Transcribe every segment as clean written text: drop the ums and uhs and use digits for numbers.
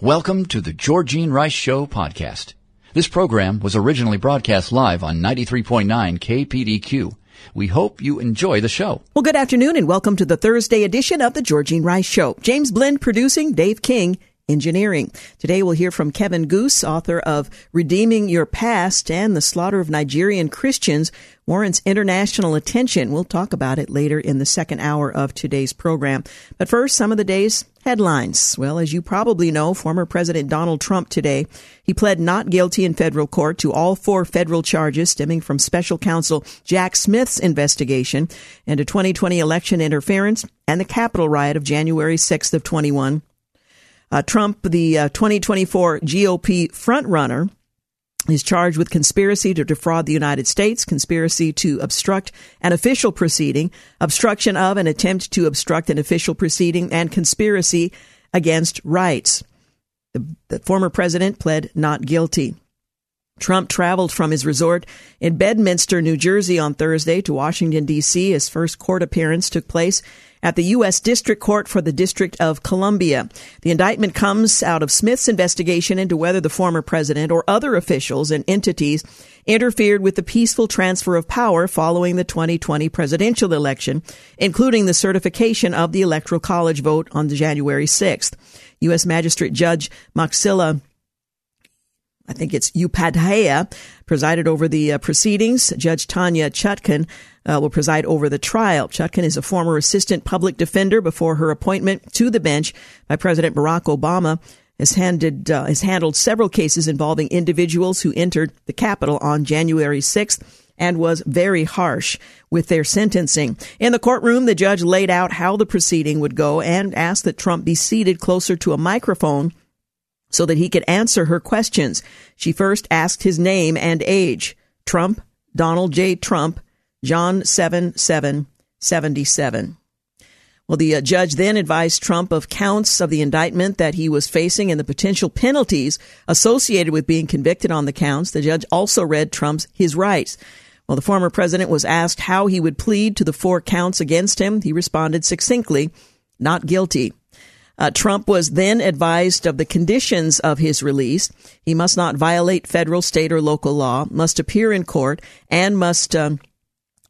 Welcome to the Georgene Rice Show podcast. This program was originally broadcast live on 93.9 KPDQ. We hope you enjoy the show. Well, good afternoon and welcome to the Thursday edition of the Georgene Rice Show. James Blend producing, Dave King engineering. Today we'll hear from Kevin Goose, author of Redeeming Your Past and the Slaughter of Nigerian Christians warrants international attention. We'll talk about it later in the second hour of today's program. But first, some of the day's headlines. Well, as you probably know, former President Donald Trump today, he pled not guilty in federal court to all four federal charges stemming from special counsel Jack Smith's investigation into 2020 election interference and the Capitol riot of January 6th of 21. Trump, the 2024 GOP frontrunner, is charged with conspiracy to defraud the United States, conspiracy to obstruct an official proceeding, obstruction of an attempt to obstruct an official proceeding, and conspiracy against rights. The former president pled not guilty. Trump traveled from his resort in Bedminster, New Jersey on Thursday to Washington, D.C. His first court appearance took place at the U.S. District Court for the District of Columbia. The indictment comes out of Smith's investigation into whether the former president or other officials and entities interfered with the peaceful transfer of power following the 2020 presidential election, including the certification of the Electoral College vote on January 6th. U.S. Magistrate Judge Maxilla, I think it's Upadhyaya, presided over the proceedings. Judge Tanya Chutkan will preside over the trial. Chutkan is a former assistant public defender before her appointment to the bench by President Barack Obama, has handled several cases involving individuals who entered the Capitol on January 6th and was very harsh with their sentencing. In the courtroom, the judge laid out how the proceeding would go and asked that Trump be seated closer to a microphone so that he could answer her questions. She first asked his name and age. Trump, Donald J. Trump, John 7777. Well, the judge then advised Trump of counts of the indictment that he was facing and the potential penalties associated with being convicted on the counts. The judge also read Trump's his rights. Well, the former president was asked how he would plead to the four counts against him. He responded succinctly, not guilty. Trump was then advised of the conditions of his release. He must not violate federal, state, or local law, must appear in court, and must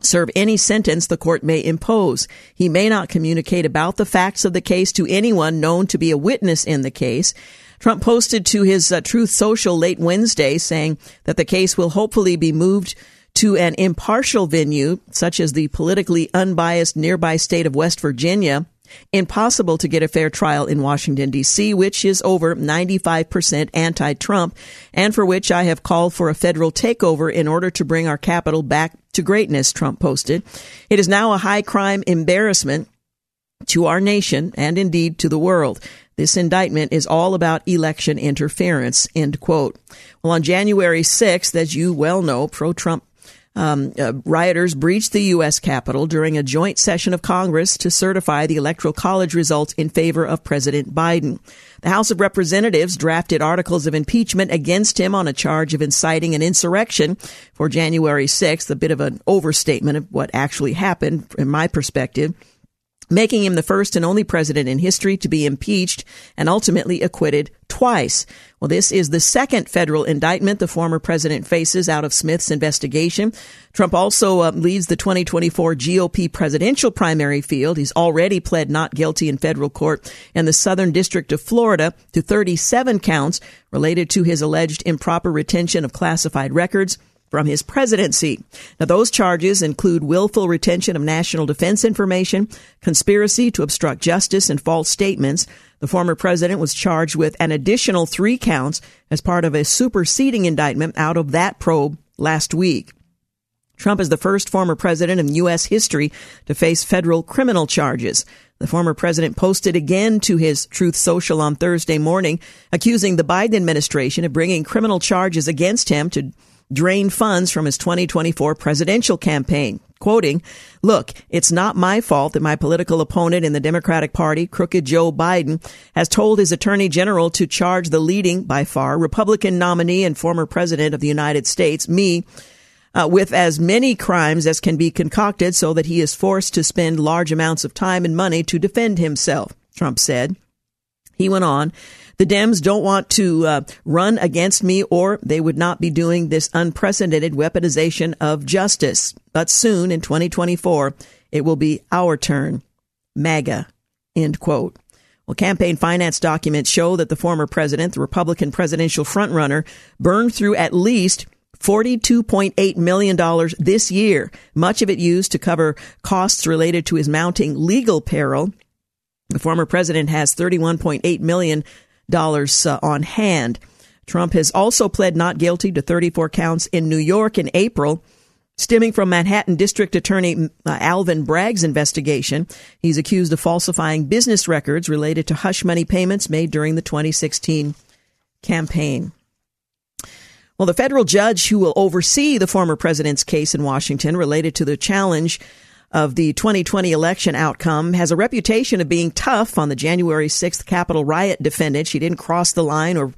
serve any sentence the court may impose. He may not communicate about the facts of the case to anyone known to be a witness in the case. Trump posted to his Truth Social late Wednesday saying that the case will hopefully be moved to an impartial venue, such as the politically unbiased nearby state of West Virginia. Impossible to get a fair trial in Washington, D.C., which is over 95% anti-Trump, and for which I have called for a federal takeover in order to bring our capital back to greatness, Trump posted. It is now a high crime embarrassment to our nation and indeed to the world. This indictment is all about election interference, end quote. Well, on January 6th, as you well know, pro-Trump rioters breached the U.S. Capitol during a joint session of Congress to certify the Electoral College results in favor of President Biden. The House of Representatives drafted articles of impeachment against him on a charge of inciting an insurrection for January 6th, a bit of an overstatement of what actually happened, in my perspective, making him the first and only president in history to be impeached and ultimately acquitted twice. Well, this is the second federal indictment the former president faces out of Smith's investigation. Trump also leads the 2024 GOP presidential primary field. He's already pled not guilty in federal court in the Southern District of Florida to 37 counts related to his alleged improper retention of classified records from his presidency. Now, those charges include willful retention of national defense information, conspiracy to obstruct justice, and false statements. The former president was charged with an additional 3 counts as part of a superseding indictment out of that probe last week. Trump is the first former president in U.S. history to face federal criminal charges. The former president posted again to his Truth Social on Thursday morning, accusing the Biden administration of bringing criminal charges against him to drain funds from his 2024 presidential campaign. Quoting, "Look, it's not my fault that my political opponent in the Democratic Party, crooked Joe Biden, has told his attorney general to charge the leading, by far, Republican nominee and former president of the United States, me, with as many crimes as can be concocted so that he is forced to spend large amounts of time and money to defend himself," Trump said. He went on, "The Dems don't want to run against me, or they would not be doing this unprecedented weaponization of justice. But soon, in 2024, it will be our turn. MAGA," end quote. Well, campaign finance documents show that the former president, the Republican presidential frontrunner, burned through at least $42.8 million this year, much of it used to cover costs related to his mounting legal peril. The former president has $31.8 million on hand. Trump has also pled not guilty to 34 counts in New York in April, stemming from Manhattan District Attorney Alvin Bragg's investigation. He's accused of falsifying business records related to hush money payments made during the 2016 campaign. Well, the federal judge who will oversee the former president's case in Washington related to the challenge of the 2020 election outcome has a reputation of being tough on the January 6th Capitol riot defendant. She didn't cross the line or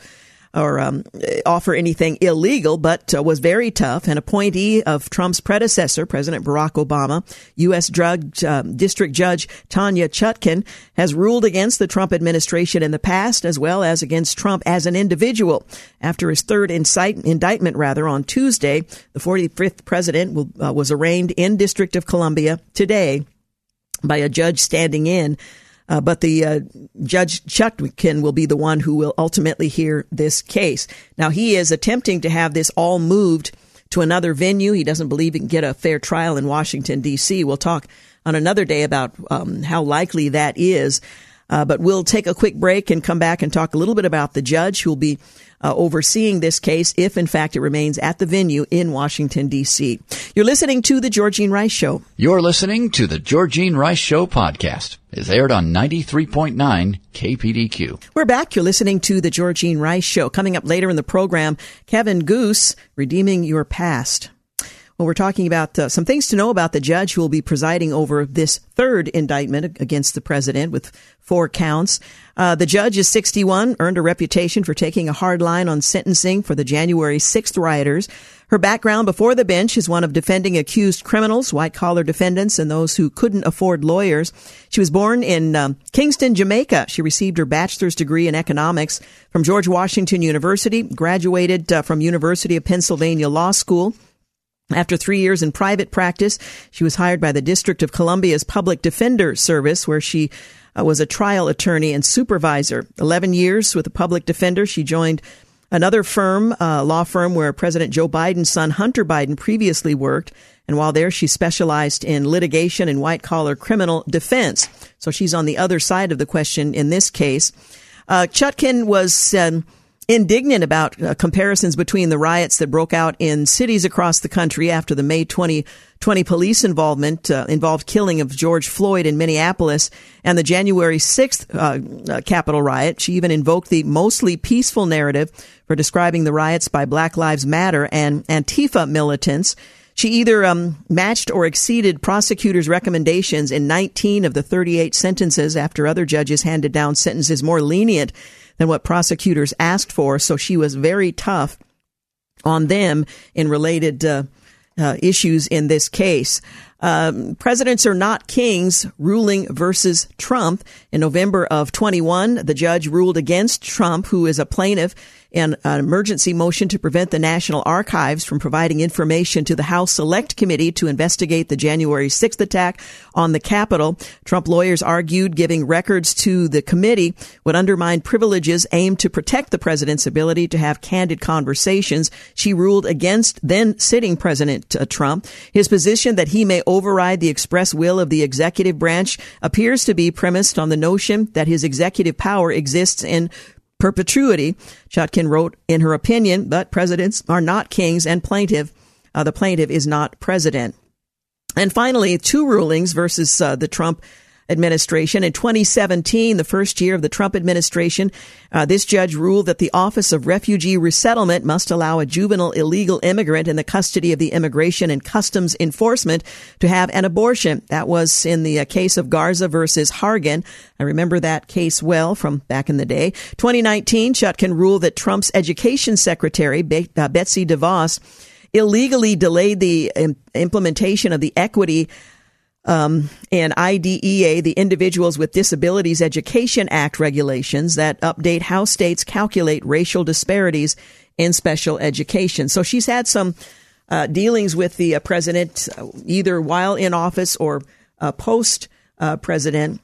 offer anything illegal, but was very tough. An appointee of Trump's predecessor, President Barack Obama, U.S. District Judge Tanya Chutkan, has ruled against the Trump administration in the past, as well as against Trump as an individual. After his third indictment on Tuesday, the 45th president was arraigned in District of Columbia today by a judge standing in. But Judge Chutkan will be the one who will ultimately hear this case. Now, he is attempting to have this all moved to another venue. He doesn't believe he can get a fair trial in Washington, D.C. We'll talk on another day about how likely that is. But we'll take a quick break and come back and talk a little bit about the judge who will be overseeing this case if, in fact, it remains at the venue in Washington, D.C. You're listening to The Georgene Rice Show. You're listening to The Georgene Rice Show podcast. It's aired on 93.9 KPDQ. We're back. You're listening to The Georgene Rice Show. Coming up later in the program, Kevin Goose, Redeeming Your Past. Well, we're talking about some things to know about the judge who will be presiding over this third indictment against the president with 4 counts. The judge is 61, earned a reputation for taking a hard line on sentencing for the January 6th rioters. Her background before the bench is one of defending accused criminals, white-collar defendants, and those who couldn't afford lawyers. She was born in Kingston, Jamaica. She received her bachelor's degree in economics from George Washington University, graduated from University of Pennsylvania Law School. After 3 years in private practice, she was hired by the District of Columbia's Public Defender Service, where she was a trial attorney and supervisor. 11 years with the public defender, she joined another firm, law firm where President Joe Biden's son, Hunter Biden, previously worked. And while there, she specialized in litigation and white-collar criminal defense. So she's on the other side of the question in this case. Chutkan was indignant about comparisons between the riots that broke out in cities across the country after the May 2020 police involved killing of George Floyd in Minneapolis and the January 6th Capitol riot. She even invoked the mostly peaceful narrative for describing the riots by Black Lives Matter and Antifa militants. She either matched or exceeded prosecutors' recommendations in 19 of the 38 sentences after other judges handed down sentences more lenient than what prosecutors asked for. So she was very tough on them in related issues in this case. Presidents are not kings, ruling versus Trump. In November of 21, the judge ruled against Trump, who is a plaintiff in an emergency motion to prevent the National Archives from providing information to the House Select Committee to investigate the January 6th attack on the Capitol. Trump lawyers argued giving records to the committee would undermine privileges aimed to protect the president's ability to have candid conversations. She ruled against then sitting President Trump. His position that he may override the express will of the executive branch appears to be premised on the notion that his executive power exists in perpetuity, Chutkan wrote in her opinion, but presidents are not kings and plaintiff the plaintiff is not president. And finally, two rulings versus the Trump administration. In 2017, the first year of the Trump administration, this judge ruled that the Office of Refugee Resettlement must allow a juvenile illegal immigrant in the custody of the Immigration and Customs Enforcement to have an abortion. That was in the case of Garza versus Hargan. I remember that case well from back in the day. 2019, Chutkan ruled that Trump's education secretary, Betsy DeVos, illegally delayed the implementation of the Equity and IDEA, the Individuals with Disabilities Education Act regulations that update how states calculate racial disparities in special education. So she's had some dealings with the president, either while in office or post president,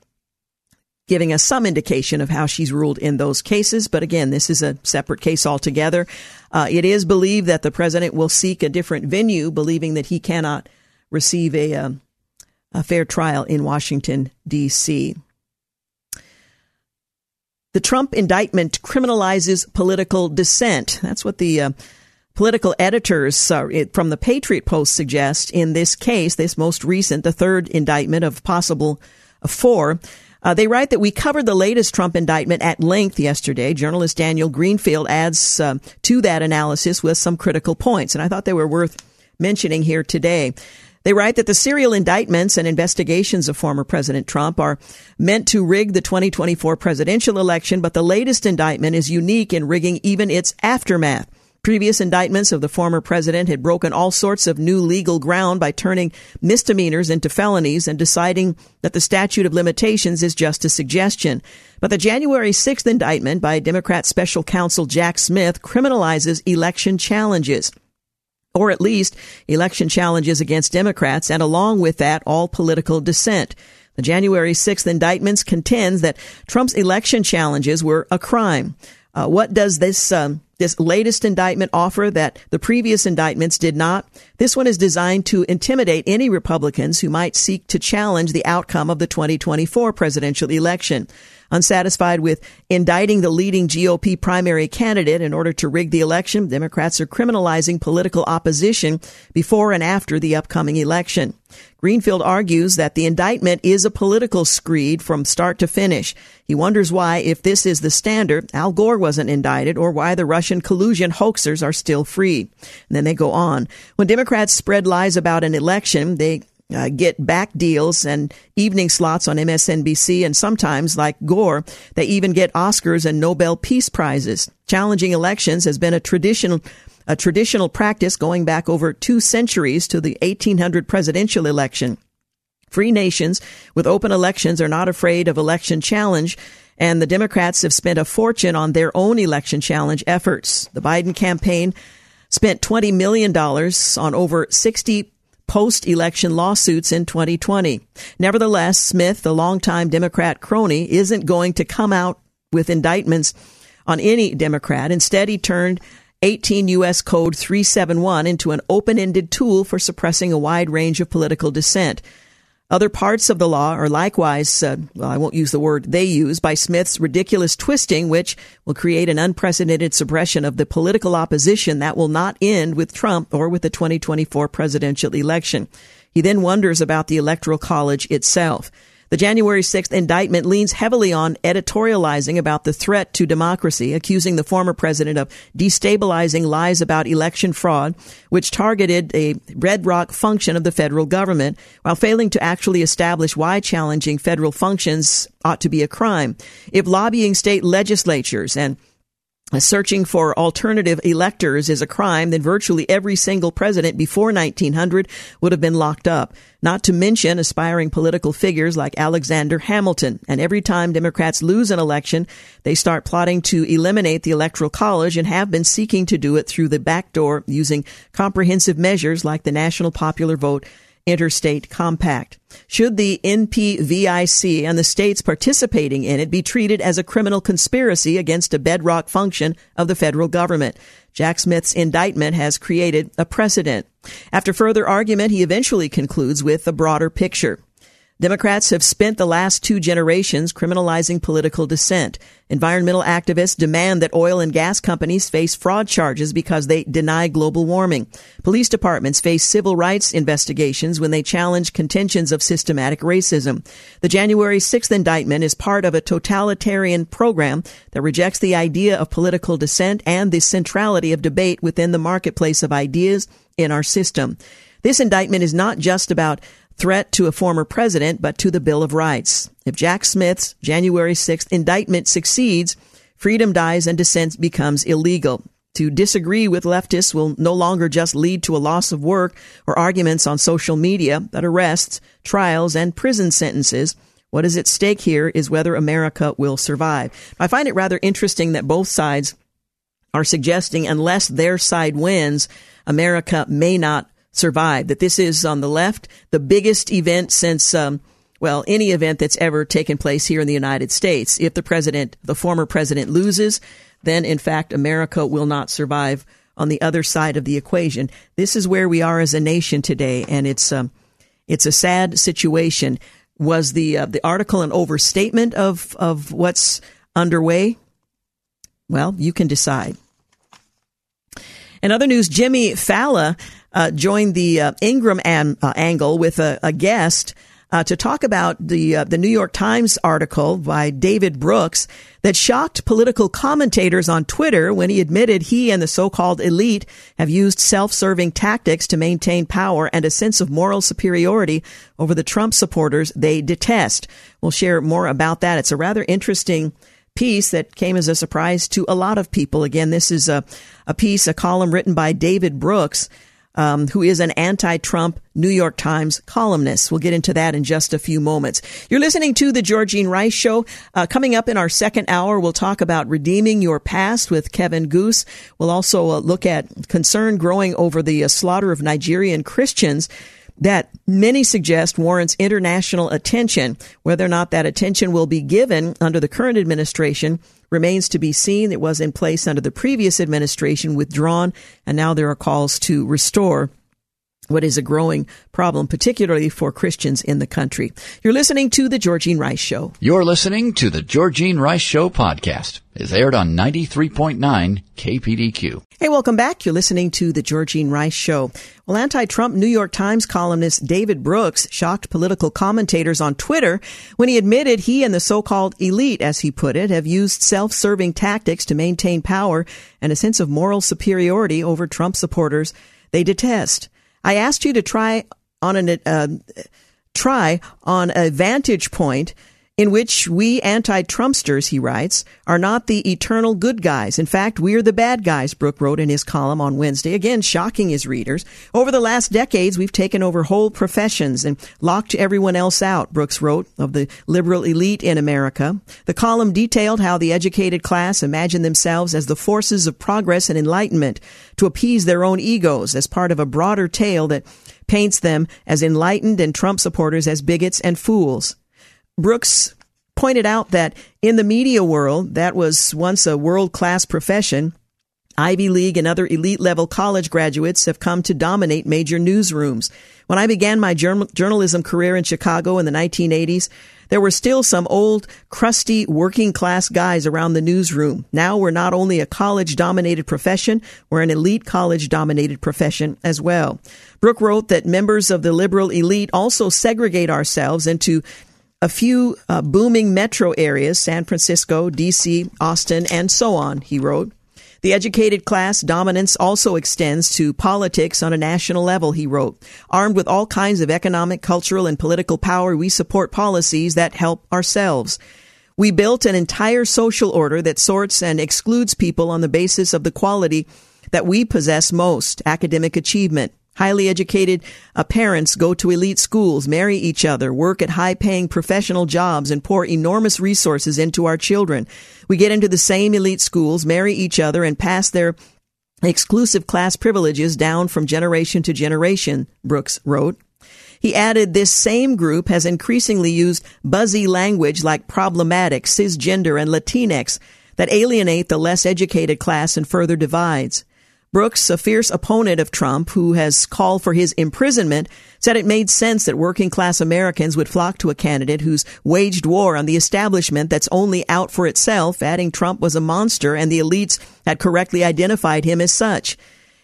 giving us some indication of how she's ruled in those cases. But again, this is a separate case altogether. It is believed that the president will seek a different venue, believing that he cannot receive a fair trial in Washington, D.C. The Trump indictment criminalizes political dissent. That's what the political editors from the Patriot Post suggest in this case, this most recent, the third indictment of possible four. They write that we covered the latest Trump indictment at length yesterday. Journalist Daniel Greenfield adds to that analysis with some critical points, and I thought they were worth mentioning here today. They write that the serial indictments and investigations of former President Trump are meant to rig the 2024 presidential election, but the latest indictment is unique in rigging even its aftermath. Previous indictments of the former president had broken all sorts of new legal ground by turning misdemeanors into felonies and deciding that the statute of limitations is just a suggestion. But the January 6th indictment by Democrat special counsel Jack Smith criminalizes election challenges, or at least election challenges against Democrats, and along with that, all political dissent. The January 6th indictments contends that Trump's election challenges were a crime. What does this latest indictment offer that the previous indictments did not? This one is designed to intimidate any Republicans who might seek to challenge the outcome of the 2024 presidential election. Unsatisfied with indicting the leading GOP primary candidate in order to rig the election, Democrats are criminalizing political opposition before and after the upcoming election. Greenfield argues that the indictment is a political screed from start to finish. He wonders why, if this is the standard, Al Gore wasn't indicted, or why the Russian collusion hoaxers are still free. And then they go on. When Democrats spread lies about an election, they get back deals and evening slots on MSNBC, and sometimes, like Gore, they even get Oscars and Nobel Peace Prizes. Challenging elections has been a traditional practice going back over 2 centuries to the 1800 presidential election. Free nations with open elections are not afraid of election challenge, and the Democrats have spent a fortune on their own election challenge efforts. The Biden campaign spent $20 million on over 60 post-election lawsuits in 2020. Nevertheless, Smith, the longtime Democrat crony, isn't going to come out with indictments on any Democrat. Instead, he turned 18 U.S. Code 371 into an open-ended tool for suppressing a wide range of political dissent. Other parts of the law are likewise, I won't use the word they use, by Smith's ridiculous twisting, which will create an unprecedented suppression of the political opposition that will not end with Trump or with the 2024 presidential election. He then wonders about the Electoral College itself. The January 6th indictment leans heavily on editorializing about the threat to democracy, accusing the former president of destabilizing lies about election fraud, which targeted a Red Rock function of the federal government, while failing to actually establish why challenging federal functions ought to be a crime. If lobbying state legislatures and searching for alternative electors is a crime, then virtually every single president before 1900 would have been locked up, not to mention aspiring political figures like Alexander Hamilton. And every time Democrats lose an election, they start plotting to eliminate the Electoral College and have been seeking to do it through the back door using comprehensive measures like the National Popular Vote Interstate Compact. Should the NPVIC and the states participating in it be treated as a criminal conspiracy against a bedrock function of the federal government? Jack Smith's indictment has created a precedent. After further argument, he eventually concludes with a broader picture. Democrats have spent the last two generations criminalizing political dissent. Environmental activists demand that oil and gas companies face fraud charges because they deny global warming. Police departments face civil rights investigations when they challenge contentions of systematic racism. The January 6th indictment is part of a totalitarian program that rejects the idea of political dissent and the centrality of debate within the marketplace of ideas in our system. This indictment is not just about threat to a former president, but to the Bill of Rights. If Jack Smith's January 6th indictment succeeds, freedom dies and dissent becomes illegal. To disagree with leftists will no longer just lead to a loss of work or arguments on social media, but arrests, trials, and prison sentences. What is at stake here is whether America will survive. I find it rather interesting that both sides are suggesting unless their side wins, America may not survive. That this is, on the left, the biggest event since, any event that's ever taken place here in the United States. If the former president loses, then in fact, America will not survive on the other side of the equation. This is where we are as a nation today. And it's a sad situation. Was the article an overstatement of what's underway? Well, you can decide. In other news, Jimmy Fallon joined the Ingram angle with a guest to talk about the New York Times article by David Brooks that shocked political commentators on Twitter when he admitted he and the so-called elite have used self-serving tactics to maintain power and a sense of moral superiority over the Trump supporters they detest. We'll share more about that. It's a rather interesting piece that came as a surprise to a lot of people. Again, this is a column written by David Brooks, who is an anti-Trump New York Times columnist. We'll get into that in just a few moments. You're listening to The Georgene Rice Show. Coming up in our second hour, we'll talk about redeeming your past with Kevin Goose. We'll also look at concern growing over the slaughter of Nigerian Christians that many suggest warrants international attention. Whether or not that attention will be given under the current administration remains to be seen. It was in place under the previous administration, withdrawn, and now there are calls to restore what is a growing problem, particularly for Christians in the country. You're listening to The Georgene Rice Show. You're listening to The Georgene Rice Show podcast. It's aired on 93.9 KPDQ. Hey, welcome back. You're listening to The Georgene Rice Show. Well, anti-Trump New York Times columnist David Brooks shocked political commentators on Twitter when he admitted he and the so-called elite, as he put it, have used self-serving tactics to maintain power and a sense of moral superiority over Trump supporters they detest. I asked you to try on a vantage point in which we anti-Trumpsters, he writes, are not the eternal good guys. In fact, we're the bad guys, Brooks wrote in his column on Wednesday, again shocking his readers. Over the last decades, we've taken over whole professions and locked everyone else out, Brooks wrote, of the liberal elite in America. The column detailed how the educated class imagine themselves as the forces of progress and enlightenment to appease their own egos as part of a broader tale that paints them as enlightened and Trump supporters as bigots and fools. Brooks pointed out that in the media world, that was once a world-class profession, Ivy League and other elite-level college graduates have come to dominate major newsrooms. When I began my journalism career in Chicago in the 1980s, there were still some old, crusty, working-class guys around the newsroom. Now we're not only a college-dominated profession, we're an elite college-dominated profession as well. Brooks wrote that members of the liberal elite also segregate ourselves into a few booming metro areas, San Francisco, D.C., Austin, and so on, he wrote. The educated class dominance also extends to politics on a national level, he wrote. Armed with all kinds of economic, cultural, and political power, we support policies that help ourselves. We built an entire social order that sorts and excludes people on the basis of the quality that we possess most, academic achievement. Highly educated parents go to elite schools, marry each other, work at high-paying professional jobs, and pour enormous resources into our children. We get into the same elite schools, marry each other, and pass their exclusive class privileges down from generation to generation, Brooks wrote. He added, this same group has increasingly used buzzy language like problematic, cisgender, and Latinx that alienate the less educated class and further divides. Brooks, a fierce opponent of Trump, who has called for his imprisonment, said it made sense that working-class Americans would flock to a candidate who's waged war on the establishment that's only out for itself, adding Trump was a monster and the elites had correctly identified him as such.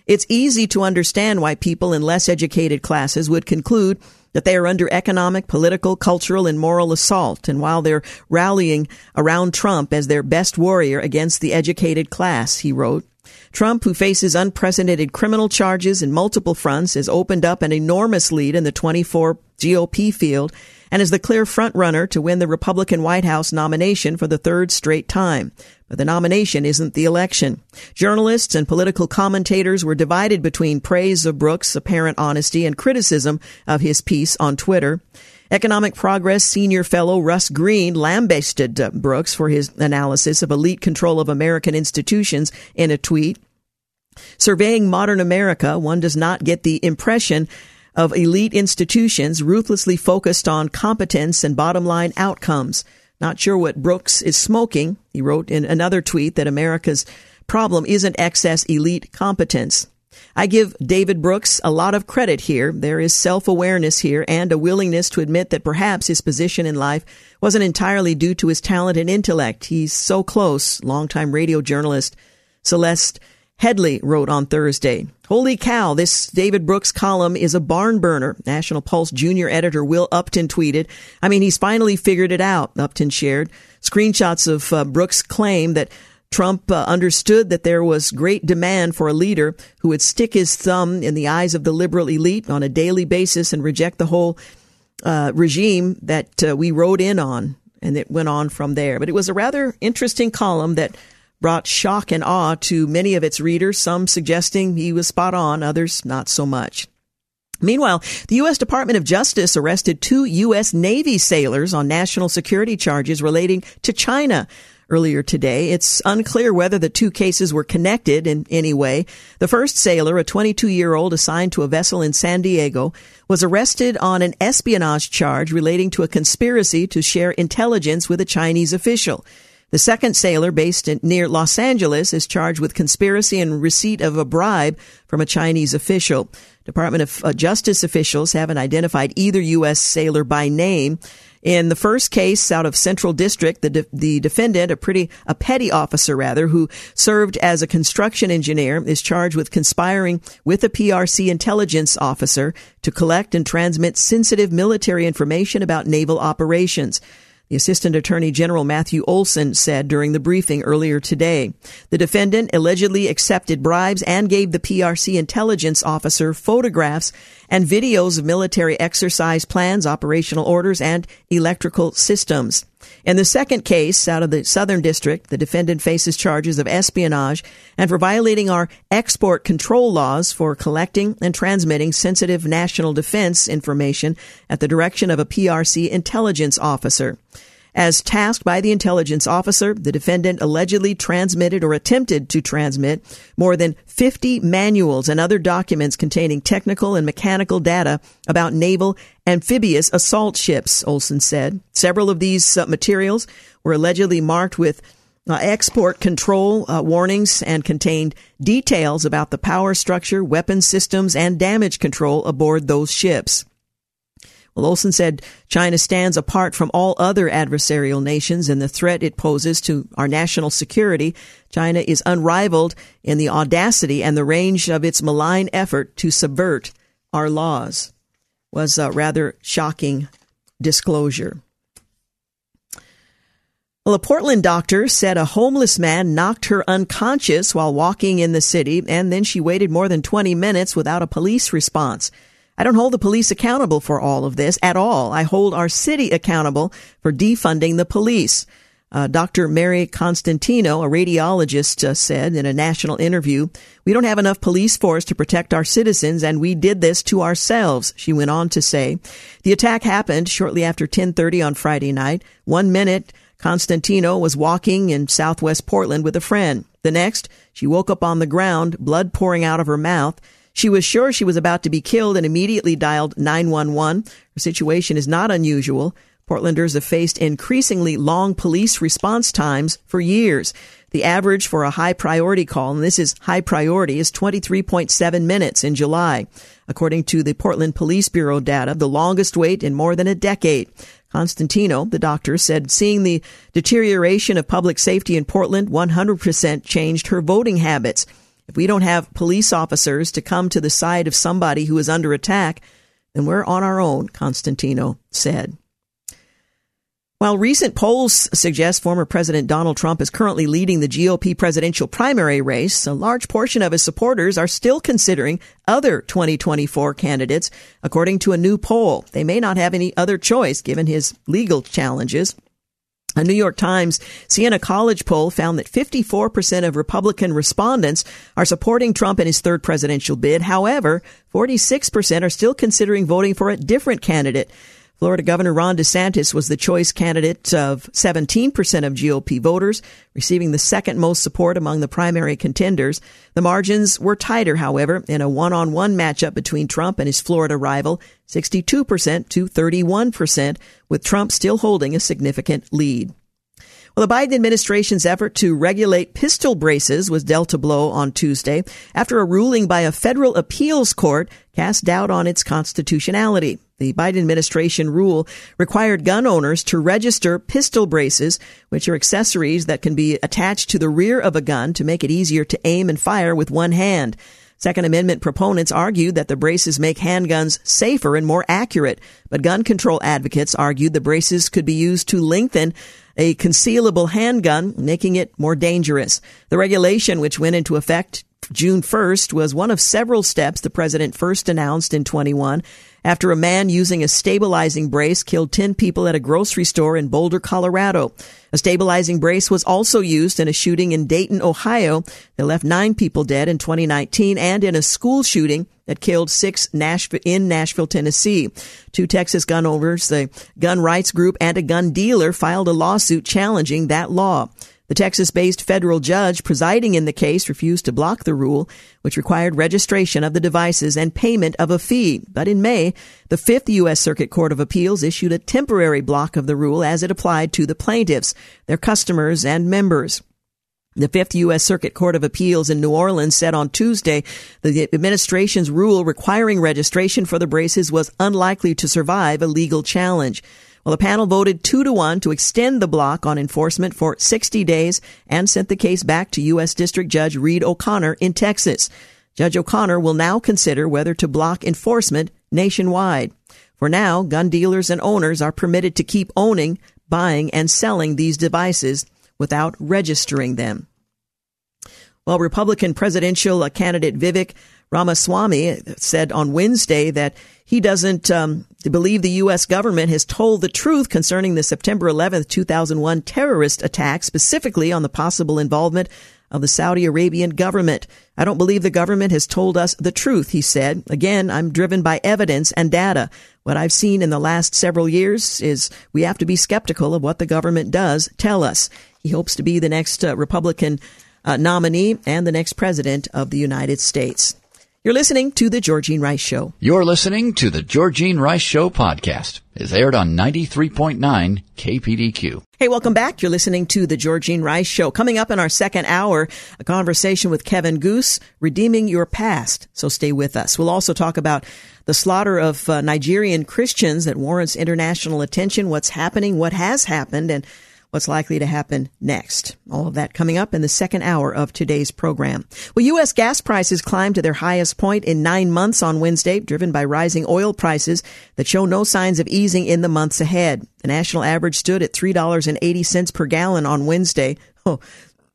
It's easy to understand why people in less educated classes would conclude that they are under economic, political, cultural, and moral assault. And while they're rallying around Trump as their best warrior against the educated class, he wrote, Trump, who faces unprecedented criminal charges in multiple fronts, has opened up an enormous lead in the 24 GOP field and is the clear frontrunner to win the Republican White House nomination for the third straight time. But the nomination isn't the election. Journalists and political commentators were divided between praise of Brooks' apparent honesty and criticism of his piece on Twitter. Economic Progress senior fellow Russ Green lambasted Brooks for his analysis of elite control of American institutions in a tweet. Surveying modern America, one does not get the impression of elite institutions ruthlessly focused on competence and bottom-line outcomes. Not sure what Brooks is smoking. He wrote in another tweet that America's problem isn't excess elite competence. I give David Brooks a lot of credit here. There is self-awareness here and a willingness to admit that perhaps his position in life wasn't entirely due to his talent and intellect. He's so close, longtime radio journalist Celeste Headley wrote on Thursday. Holy cow, this David Brooks column is a barn burner. National Pulse junior editor Will Upton tweeted. I mean, he's finally figured it out, Upton shared. Screenshots of Brooks' claim that Trump understood that there was great demand for a leader who would stick his thumb in the eyes of the liberal elite on a daily basis and reject the whole regime that we rode in on. And it went on from there. But it was a rather interesting column that brought shock and awe to many of its readers, some suggesting he was spot on, others not so much. Meanwhile, the U.S. Department of Justice arrested two U.S. Navy sailors on national security charges relating to China earlier today. It's unclear whether the two cases were connected in any way. The first sailor, a 22-year-old assigned to a vessel in San Diego, was arrested on an espionage charge relating to a conspiracy to share intelligence with a Chinese official. The second sailor, based near Los Angeles, is charged with conspiracy and receipt of a bribe from a Chinese official. Department of Justice officials haven't identified either U.S. sailor by name. In the first case out of Central District, the defendant, a petty officer, who served as a construction engineer, is charged with conspiring with a PRC intelligence officer to collect and transmit sensitive military information about naval operations. The Assistant Attorney General Matthew Olson said during the briefing earlier today, the defendant allegedly accepted bribes and gave the PRC intelligence officer photographs and videos of military exercise plans, operational orders, and electrical systems. In the second case, out of the Southern District, the defendant faces charges of espionage and for violating our export control laws for collecting and transmitting sensitive national defense information at the direction of a PRC intelligence officer. As tasked by the intelligence officer, the defendant allegedly transmitted or attempted to transmit more than 50 manuals and other documents containing technical and mechanical data about naval amphibious assault ships, Olson said. Several of these materials were allegedly marked with export control warnings and contained details about the power structure, weapon systems, and damage control aboard those ships. Well, Olson said China stands apart from all other adversarial nations in the threat it poses to our national security. China is unrivaled in the audacity and the range of its malign effort to subvert our laws. Was a rather shocking disclosure. Well, a Portland doctor said a homeless man knocked her unconscious while walking in the city, and then she waited more than 20 minutes without a police response. I don't hold the police accountable for all of this at all. I hold our city accountable for defunding the police. Dr. Mary Constantino, a radiologist, said in a national interview, we don't have enough police force to protect our citizens, and we did this to ourselves, she went on to say. The attack happened shortly after 10:30 on Friday night. 1 minute, Constantino was walking in southwest Portland with a friend. The next, she woke up on the ground, blood pouring out of her mouth. She was sure she was about to be killed and immediately dialed 911. Her situation is not unusual. Portlanders have faced increasingly long police response times for years. The average for a high priority call, and this is high priority, is 23.7 minutes in July. According to the Portland Police Bureau data, the longest wait in more than a decade. Constantino, the doctor, said seeing the deterioration of public safety in Portland 100% changed her voting habits. If we don't have police officers to come to the side of somebody who is under attack, then we're on our own, Constantino said. While recent polls suggest former President Donald Trump is currently leading the GOP presidential primary race, a large portion of his supporters are still considering other 2024 candidates. According to a new poll, they may not have any other choice given his legal challenges. A New York Times Siena College poll found that 54% of Republican respondents are supporting Trump in his third presidential bid. However, 46% are still considering voting for a different candidate. Florida Governor Ron DeSantis was the choice candidate of 17% of GOP voters, receiving the second most support among the primary contenders. The margins were tighter, however, in a one-on-one matchup between Trump and his Florida rival, 62% to 31%, with Trump still holding a significant lead. Well, the Biden administration's effort to regulate pistol braces was dealt a blow on Tuesday after a ruling by a federal appeals court cast doubt on its constitutionality. The Biden administration rule required gun owners to register pistol braces, which are accessories that can be attached to the rear of a gun to make it easier to aim and fire with one hand. Second Amendment proponents argued that the braces make handguns safer and more accurate, but gun control advocates argued the braces could be used to lengthen a concealable handgun, making it more dangerous. The regulation, which went into effect June 1st, was one of several steps the president first announced in 21 after a man using a stabilizing brace killed 10 people at a grocery store in Boulder, Colorado. A stabilizing brace was also used in a shooting in Dayton, Ohio, that left 9 people dead in 2019, and in a school shooting that killed 6 in Nashville, Tennessee. 2 Texas gun owners, the gun rights group, and a gun dealer filed a lawsuit challenging that law. The Texas-based federal judge presiding in the case refused to block the rule, which required registration of the devices and payment of a fee. But in May, the Fifth U.S. Circuit Court of Appeals issued a temporary block of the rule as it applied to the plaintiffs, their customers, and members. The Fifth U.S. Circuit Court of Appeals in New Orleans said on Tuesday the administration's rule requiring registration for the braces was unlikely to survive a legal challenge. Well, the panel voted 2-1 to extend the block on enforcement for 60 days and sent the case back to U.S. District Judge Reed O'Connor in Texas. Judge O'Connor will now consider whether to block enforcement nationwide. For now, gun dealers and owners are permitted to keep owning, buying, and selling these devices without registering them. Well, Republican presidential candidate Vivek Ramaswamy said on Wednesday that he doesn't believe the U.S. government has told the truth concerning the September 11th, 2001 terrorist attack, specifically on the possible involvement of the Saudi Arabian government. I don't believe the government has told us the truth, he said. Again, I'm driven by evidence and data. What I've seen in the last several years is we have to be skeptical of what the government does tell us. He hopes to be the next Republican nominee and the next president of the United States. You're listening to The Georgene Rice Show. You're listening to The Georgene Rice Show podcast. It's aired on 93.9 KPDQ. Hey, welcome back. You're listening to The Georgene Rice Show. Coming up in our second hour, a conversation with Kevin Goose, Redeeming Your Past. So stay with us. We'll also talk about the slaughter of Nigerian Christians that warrants international attention, what's happening, what has happened, and what's likely to happen next. All of that coming up in the second hour of today's program. Well, U.S. gas prices climbed to their highest point in 9 months on Wednesday, driven by rising oil prices that show no signs of easing in the months ahead. The national average stood at $3.80 per gallon on Wednesday. Oh,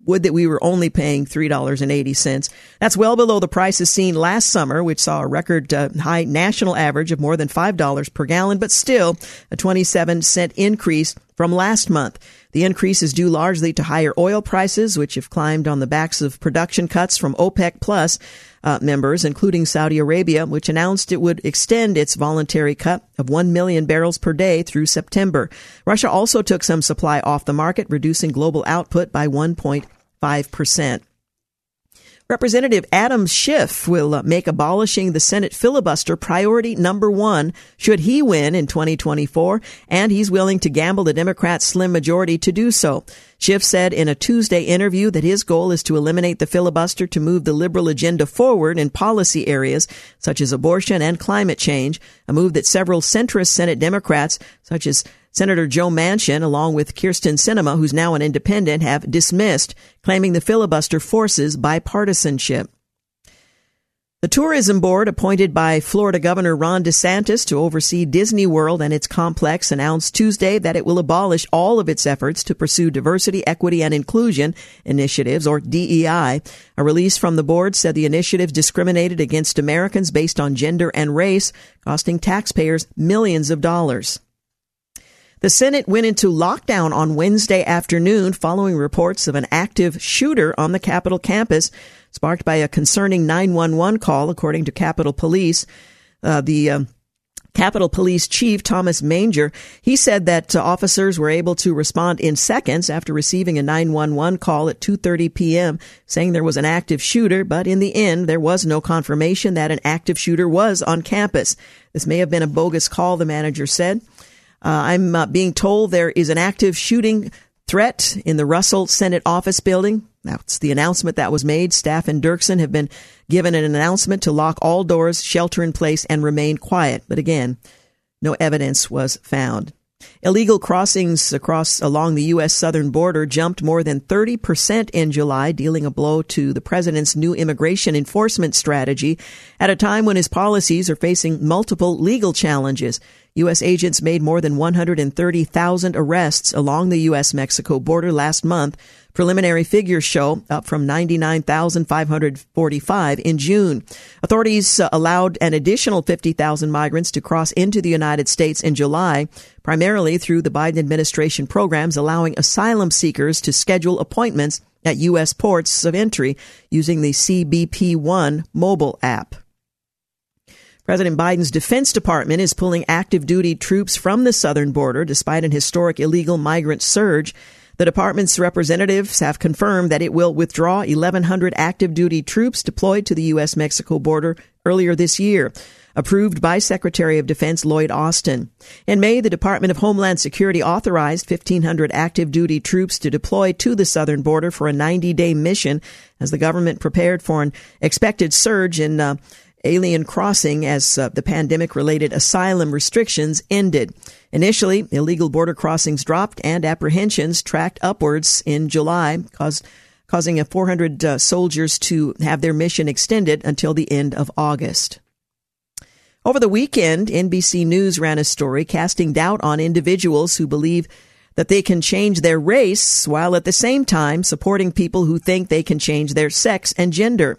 would that we were only paying $3.80. That's well below the prices seen last summer, which saw a record high national average of more than $5 per gallon, but still a 27-cent increase from last month. The increase is due largely to higher oil prices, which have climbed on the backs of production cuts from OPEC Plus members, including Saudi Arabia, which announced it would extend its voluntary cut of 1 million barrels per day through September. Russia also took some supply off the market, reducing global output by 1.5%. Representative Adam Schiff will make abolishing the Senate filibuster priority number one should he win in 2024, and he's willing to gamble the Democrats' slim majority to do so. Schiff said in a Tuesday interview that his goal is to eliminate the filibuster to move the liberal agenda forward in policy areas such as abortion and climate change, a move that several centrist Senate Democrats, such as Senator Joe Manchin, along with Kirsten Sinema, who's now an independent, have dismissed, claiming the filibuster forces bipartisanship. The tourism board appointed by Florida Governor Ron DeSantis to oversee Disney World and its complex announced Tuesday that it will abolish all of its efforts to pursue diversity, equity, and inclusion initiatives, or DEI. A release from the board said the initiative discriminated against Americans based on gender and race, costing taxpayers millions of dollars. The Senate went into lockdown on Wednesday afternoon following reports of an active shooter on the Capitol campus, sparked by a concerning 911 call, according to Capitol Police. Capitol Police Chief Thomas Manger, he said that officers were able to respond in seconds after receiving a 911 call at 2:30 p.m., saying there was an active shooter, but in the end, there was no confirmation that an active shooter was on campus. This may have been a bogus call, the manager said. I'm being told there is an active shooting threat in the Russell Senate office building. That's the announcement that was made. Staff in Dirksen have been given an announcement to lock all doors, shelter in place, and remain quiet. But again, no evidence was found. Illegal crossings along the U.S. southern border jumped more than 30% in July, dealing a blow to the president's new immigration enforcement strategy at a time when his policies are facing multiple legal challenges. U.S. agents made more than 130,000 arrests along the U.S.-Mexico border last month. Preliminary figures show up from 99,545 in June. Authorities allowed an additional 50,000 migrants to cross into the United States in July, primarily through the Biden administration programs allowing asylum seekers to schedule appointments at U.S. ports of entry using the CBP-1 mobile app. President Biden's Defense Department is pulling active duty troops from the southern border despite an historic illegal migrant surge. The department's representatives have confirmed that it will withdraw 1,100 active duty troops deployed to the U.S.-Mexico border earlier this year, approved by Secretary of Defense Lloyd Austin. In May, the Department of Homeland Security authorized 1,500 active duty troops to deploy to the southern border for a 90-day mission as the government prepared for an expected surge in alien crossing as the pandemic-related asylum restrictions ended. Initially, illegal border crossings dropped and apprehensions tracked upwards in July, causing 400 soldiers to have their mission extended until the end of August. Over the weekend, NBC News ran a story casting doubt on individuals who believe that they can change their race while at the same time supporting people who think they can change their sex and gender.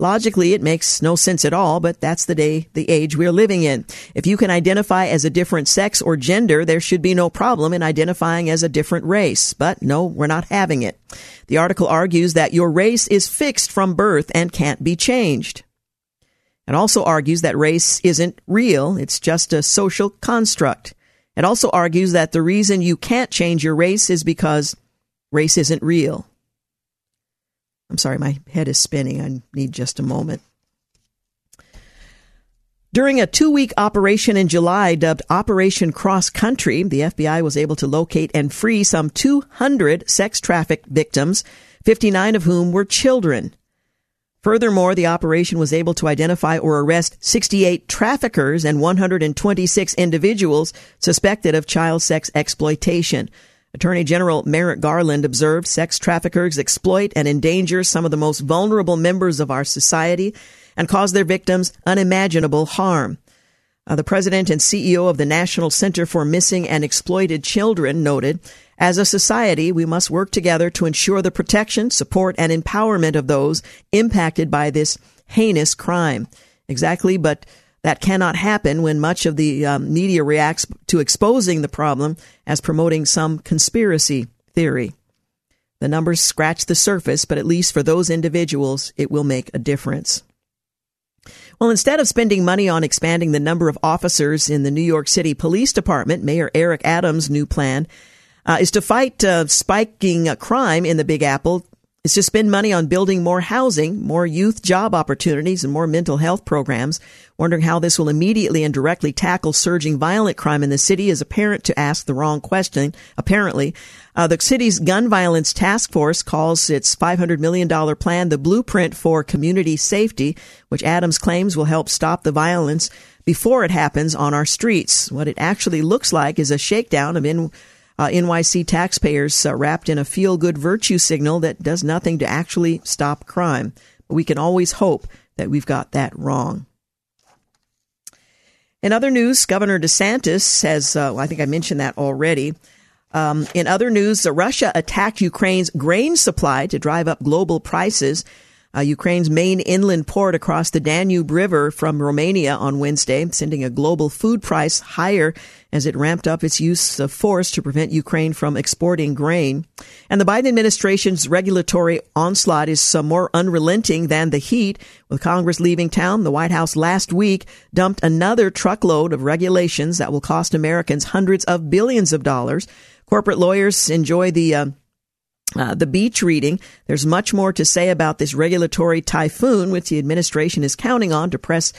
Logically, it makes no sense at all, but that's the age we're living in. If you can identify as a different sex or gender, there should be no problem in identifying as a different race. But no, we're not having it. The article argues that your race is fixed from birth and can't be changed. It also argues that race isn't real. It's just a social construct. It also argues that the reason you can't change your race is because race isn't real. I'm sorry, my head is spinning. I need just a moment. During a 2-week operation in July dubbed Operation Cross Country, the FBI was able to locate and free some 200 sex trafficked victims, 59 of whom were children. Furthermore, the operation was able to identify or arrest 68 traffickers and 126 individuals suspected of child sex exploitation. Attorney General Merrick Garland observed sex traffickers exploit and endanger some of the most vulnerable members of our society and cause their victims unimaginable harm. The president and CEO of the National Center for Missing and Exploited Children noted, as a society, we must work together to ensure the protection, support, and empowerment of those impacted by this heinous crime. Exactly, but that cannot happen when much of the media reacts to exposing the problem as promoting some conspiracy theory. The numbers scratch the surface, but at least for those individuals, it will make a difference. Well, instead of spending money on expanding the number of officers in the New York City Police Department, Mayor Eric Adams' new plan is to fight spiking crime in the Big Apple is to spend money on building more housing, more youth job opportunities, and more mental health programs. Wondering how this will immediately and directly tackle surging violent crime in the city is apparent to ask the wrong question, apparently. The city's gun violence task force calls its $500 million plan the blueprint for community safety, which Adams claims will help stop the violence before it happens on our streets. What it actually looks like is a shakedown of NYC taxpayers wrapped in a feel-good virtue signal that does nothing to actually stop crime. But we can always hope that we've got that wrong. In other news, Governor DeSantis has, I think I mentioned that already. In other news, Russia attacked Ukraine's grain supply to drive up global prices. Ukraine's main inland port across the Danube River from Romania on Wednesday, sending a global food price higher as it ramped up its use of force to prevent Ukraine from exporting grain. And the Biden administration's regulatory onslaught is more unrelenting than the heat. With Congress leaving town, the White House last week dumped another truckload of regulations that will cost Americans hundreds of billions of dollars. Corporate lawyers enjoy the beach reading. There's much more to say about this regulatory typhoon, which the administration is counting on to press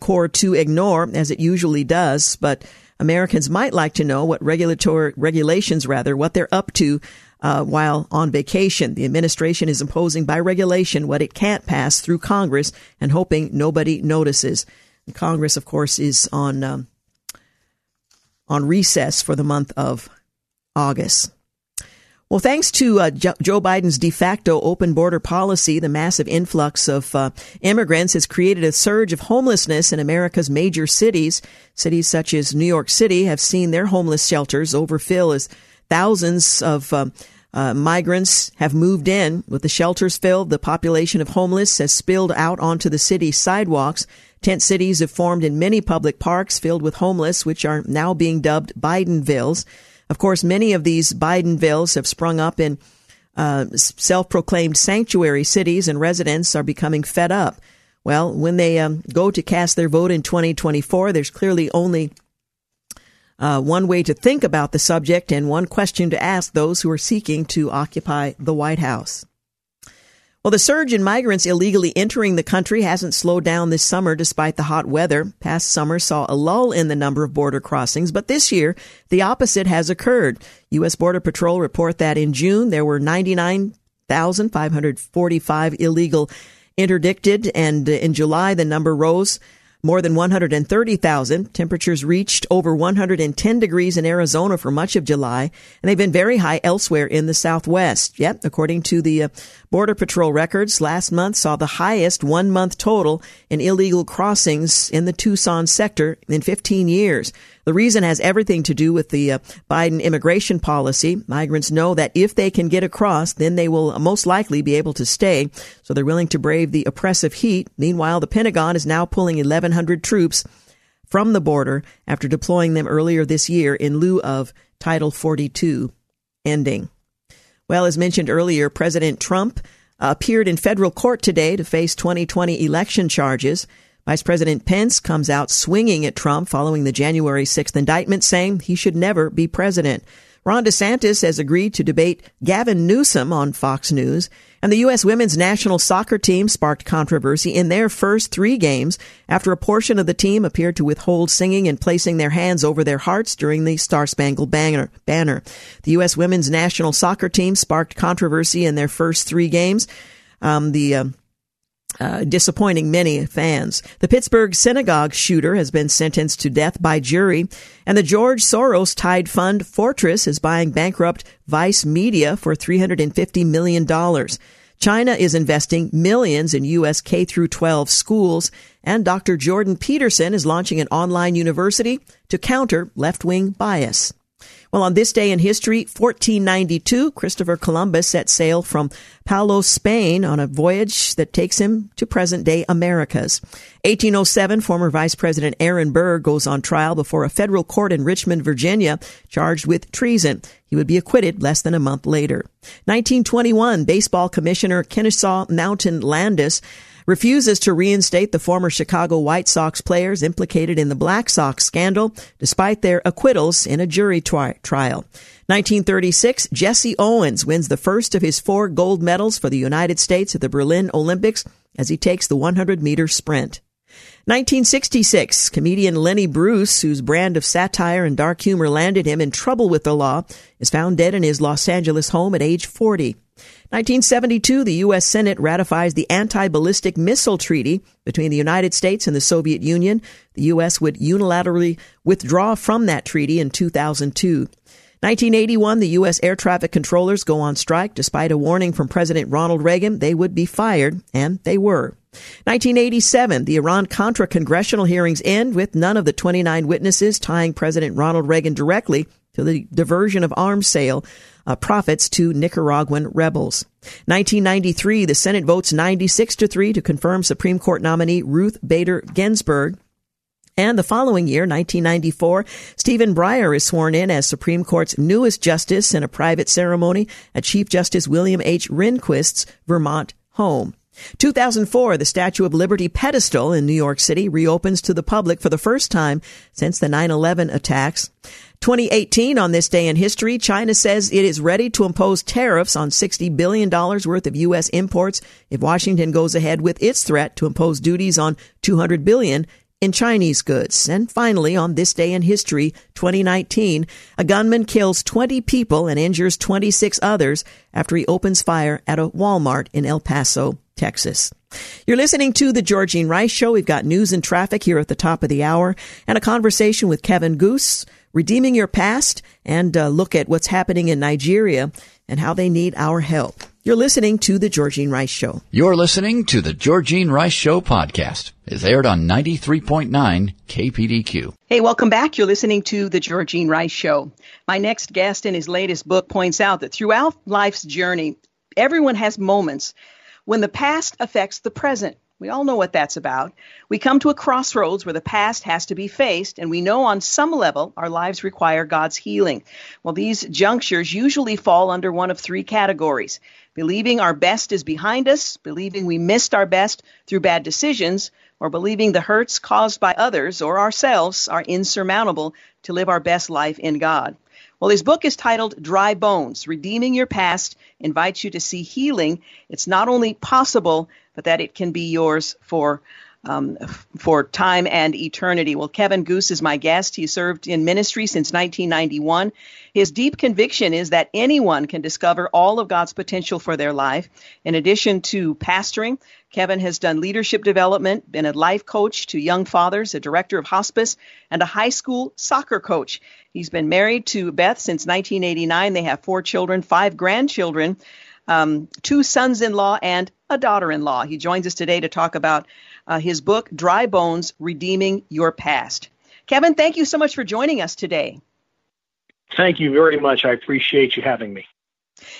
core to ignore, as it usually does. But Americans might like to know what regulations they're up to while on vacation. The administration is imposing by regulation what it can't pass through Congress and hoping nobody notices. And Congress, of course, is on recess for the month of August. Well, thanks to Joe Biden's de facto open border policy, the massive influx of immigrants has created a surge of homelessness in America's major cities. Cities such as New York City have seen their homeless shelters overfill as thousands of migrants have moved in. With the shelters filled, the population of homeless has spilled out onto the city's sidewalks. Tent cities have formed in many public parks filled with homeless, which are now being dubbed Bidenvilles. Of course, many of these Bidenvilles have sprung up in self-proclaimed sanctuary cities, and residents are becoming fed up. Well, when they go to cast their vote in 2024, there's clearly only one way to think about the subject and one question to ask those who are seeking to occupy the White House. Well, the surge in migrants illegally entering the country hasn't slowed down this summer despite the hot weather. Past summer saw a lull in the number of border crossings, but this year the opposite has occurred. U.S. Border Patrol report that in June there were 99,545 illegal interdicted, and in July the number rose more than 130,000. Temperatures reached over 110 degrees in Arizona for much of July, and they've been very high elsewhere in the Southwest. Yet, according to the Border Patrol records, last month saw the highest one-month total in illegal crossings in the Tucson sector in 15 years. The reason has everything to do with the Biden immigration policy. Migrants know that if they can get across, then they will most likely be able to stay, so they're willing to brave the oppressive heat. Meanwhile, the Pentagon is now pulling 1,100 troops from the border after deploying them earlier this year in lieu of Title 42 ending. Well, as mentioned earlier, President Trump appeared in federal court today to face 2020 election charges. Vice President Pence comes out swinging at Trump following the January 6th indictment, saying he should never be president. Ron DeSantis has agreed to debate Gavin Newsom on Fox News, and the U.S. women's national soccer team sparked controversy in their first three games after a portion of the team appeared to withhold singing and placing their hands over their hearts during the Star-Spangled Banner. The U.S. women's national soccer team sparked controversy in their first three games. Disappointing many fans. The Pittsburgh synagogue shooter has been sentenced to death by jury, and the George Soros-tied fund Fortress is buying bankrupt Vice Media for $350 million. China is investing millions in U.S. K-12 schools, and Dr. Jordan Peterson is launching an online university to counter left-wing bias. Well, on this day in history, 1492, Christopher Columbus set sail from Palos, Spain, on a voyage that takes him to present-day Americas. 1807, former Vice President Aaron Burr goes on trial before a federal court in Richmond, Virginia, charged with treason. He would be acquitted less than a month later. 1921, baseball commissioner Kennesaw Mountain Landis refuses to reinstate the former Chicago White Sox players implicated in the Black Sox scandal, despite their acquittals in a jury trial. 1936, Jesse Owens wins the first of his 4 gold medals for the United States at the Berlin Olympics as he takes the 100-meter sprint. 1966, comedian Lenny Bruce, whose brand of satire and dark humor landed him in trouble with the law, is found dead in his Los Angeles home at age 40. 1972, the U.S. Senate ratifies the Anti-Ballistic Missile Treaty between the United States and the Soviet Union. The U.S. would unilaterally withdraw from that treaty in 2002. 1981, the U.S. air traffic controllers go on strike. Despite a warning from President Ronald Reagan, they would be fired, and they were. 1987, the Iran-Contra congressional hearings end with none of the 29 witnesses tying President Ronald Reagan directly to the diversion of arms sale profits to Nicaraguan rebels. 1993, the Senate votes 96-3 to confirm Supreme Court nominee Ruth Bader Ginsburg. And the following year, 1994, Stephen Breyer is sworn in as Supreme Court's newest justice in a private ceremony at Chief Justice William H. Rehnquist's Vermont home. 2004, the Statue of Liberty pedestal in New York City reopens to the public for the first time since the 9/11 attacks. 2018, on this day in history, China says it is ready to impose tariffs on $60 billion worth of U.S. imports if Washington goes ahead with its threat to impose duties on $200 billion in Chinese goods. And finally, on this day in history, 2019, a gunman kills 20 people and injures 26 others after he opens fire at a Walmart in El Paso, Texas. You're listening to The Georgene Rice Show. We've got news and traffic here at the top of the hour and a conversation with Kevin Goose, redeeming your past, and a look at what's happening in Nigeria and how they need our help. You're listening to The Georgene Rice Show. You're listening to The Georgene Rice Show podcast. It's aired on 93.9 KPDQ. Hey, welcome back. You're listening to The Georgene Rice Show. My next guest in his latest book points out that throughout life's journey, everyone has moments when the past affects the present. We all know what that's about. We come to a crossroads where the past has to be faced, and we know on some level our lives require God's healing. Well, these junctures usually fall under one of 3 categories: believing our best is behind us, believing we missed our best through bad decisions, or believing the hurts caused by others or ourselves are insurmountable to live our best life in God. Well, his book is titled Dry Bones, Redeeming Your Past, invites you to see healing. It's not only possible, but that it can be yours for time and eternity. Well, Kevin Goose is my guest. He served in ministry since 1991. His deep conviction is that anyone can discover all of God's potential for their life. In addition to pastoring, Kevin has done leadership development, been a life coach to young fathers, a director of hospice, and a high school soccer coach. He's been married to Beth since 1989. They have 4 children, 5 grandchildren, 2 sons-in-law, and a daughter-in-law. He joins us today to talk about his book, Dry Bones, Redeeming Your Past. Kevin, thank you so much for joining us today. Thank you very much. I appreciate you having me.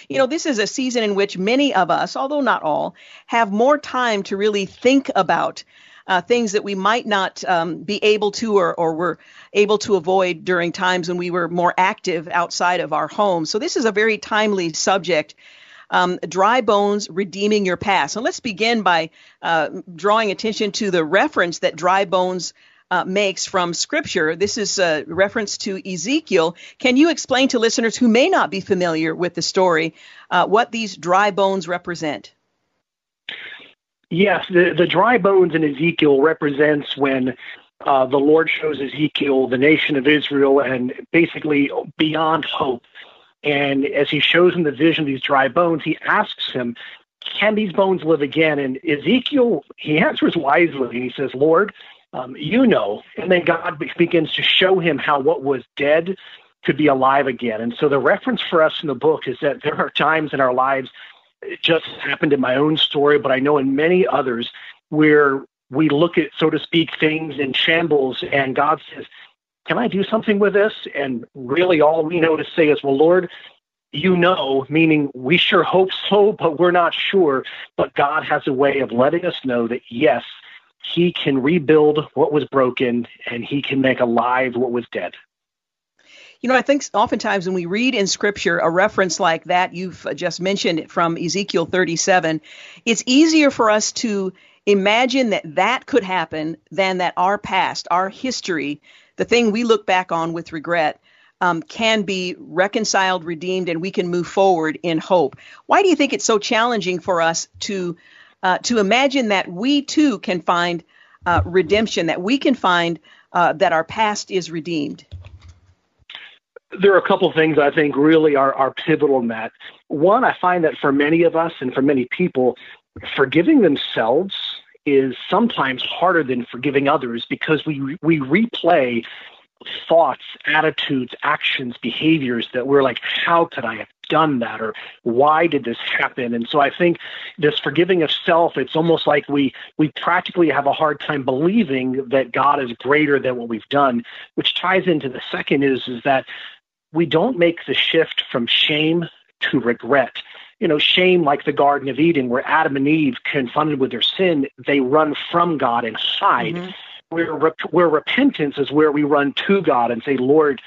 You know, this is a season in which many of us, although not all, have more time to really think about things that we might not be able to or were able to avoid during times when we were more active outside of our home. So this is a very timely subject. Dry Bones, Redeeming Your Past. And let's begin by drawing attention to the reference that Dry Bones makes from Scripture. This is a reference to Ezekiel. Can you explain to listeners who may not be familiar with the story what these dry bones represent? Yes, the dry bones in Ezekiel represents when the Lord shows Ezekiel the nation of Israel and basically beyond hope. And as he shows him the vision of these dry bones, he asks him, can these bones live again? And Ezekiel, he answers wisely. And he says, Lord, you know. And then God begins to show him how what was dead could be alive again. And so the reference for us in the book is that there are times in our lives, it just happened in my own story, but I know in many others, where we look at, so to speak, things in shambles, and God says, can I do something with this? And really all we know to say is, well, Lord, you know, meaning we sure hope so, but we're not sure. But God has a way of letting us know that, yes, he can rebuild what was broken and he can make alive what was dead. You know, I think oftentimes when we read in Scripture a reference like that, you've just mentioned it from Ezekiel 37, it's easier for us to Imagine that could happen, then that our past, our history, the thing we look back on with regret, can be reconciled, redeemed, and we can move forward in hope. Why do you think it's so challenging for us to imagine that we too can find redemption, that we can find that our past is redeemed? There are a couple of things I think really are pivotal in that. One, I find that for many of us and for many people, forgiving themselves is sometimes harder than forgiving others because we replay thoughts, attitudes, actions, behaviors that we're like, how could I have done that? Or why did this happen? And so I think this forgiving of self, it's almost like we practically have a hard time believing that God is greater than what we've done, which ties into the second is that we don't make the shift from shame to regret. You know, shame, like the Garden of Eden, where Adam and Eve confronted with their sin, they run from God and hide. Mm-hmm. Where repentance is where we run to God and say, Lord,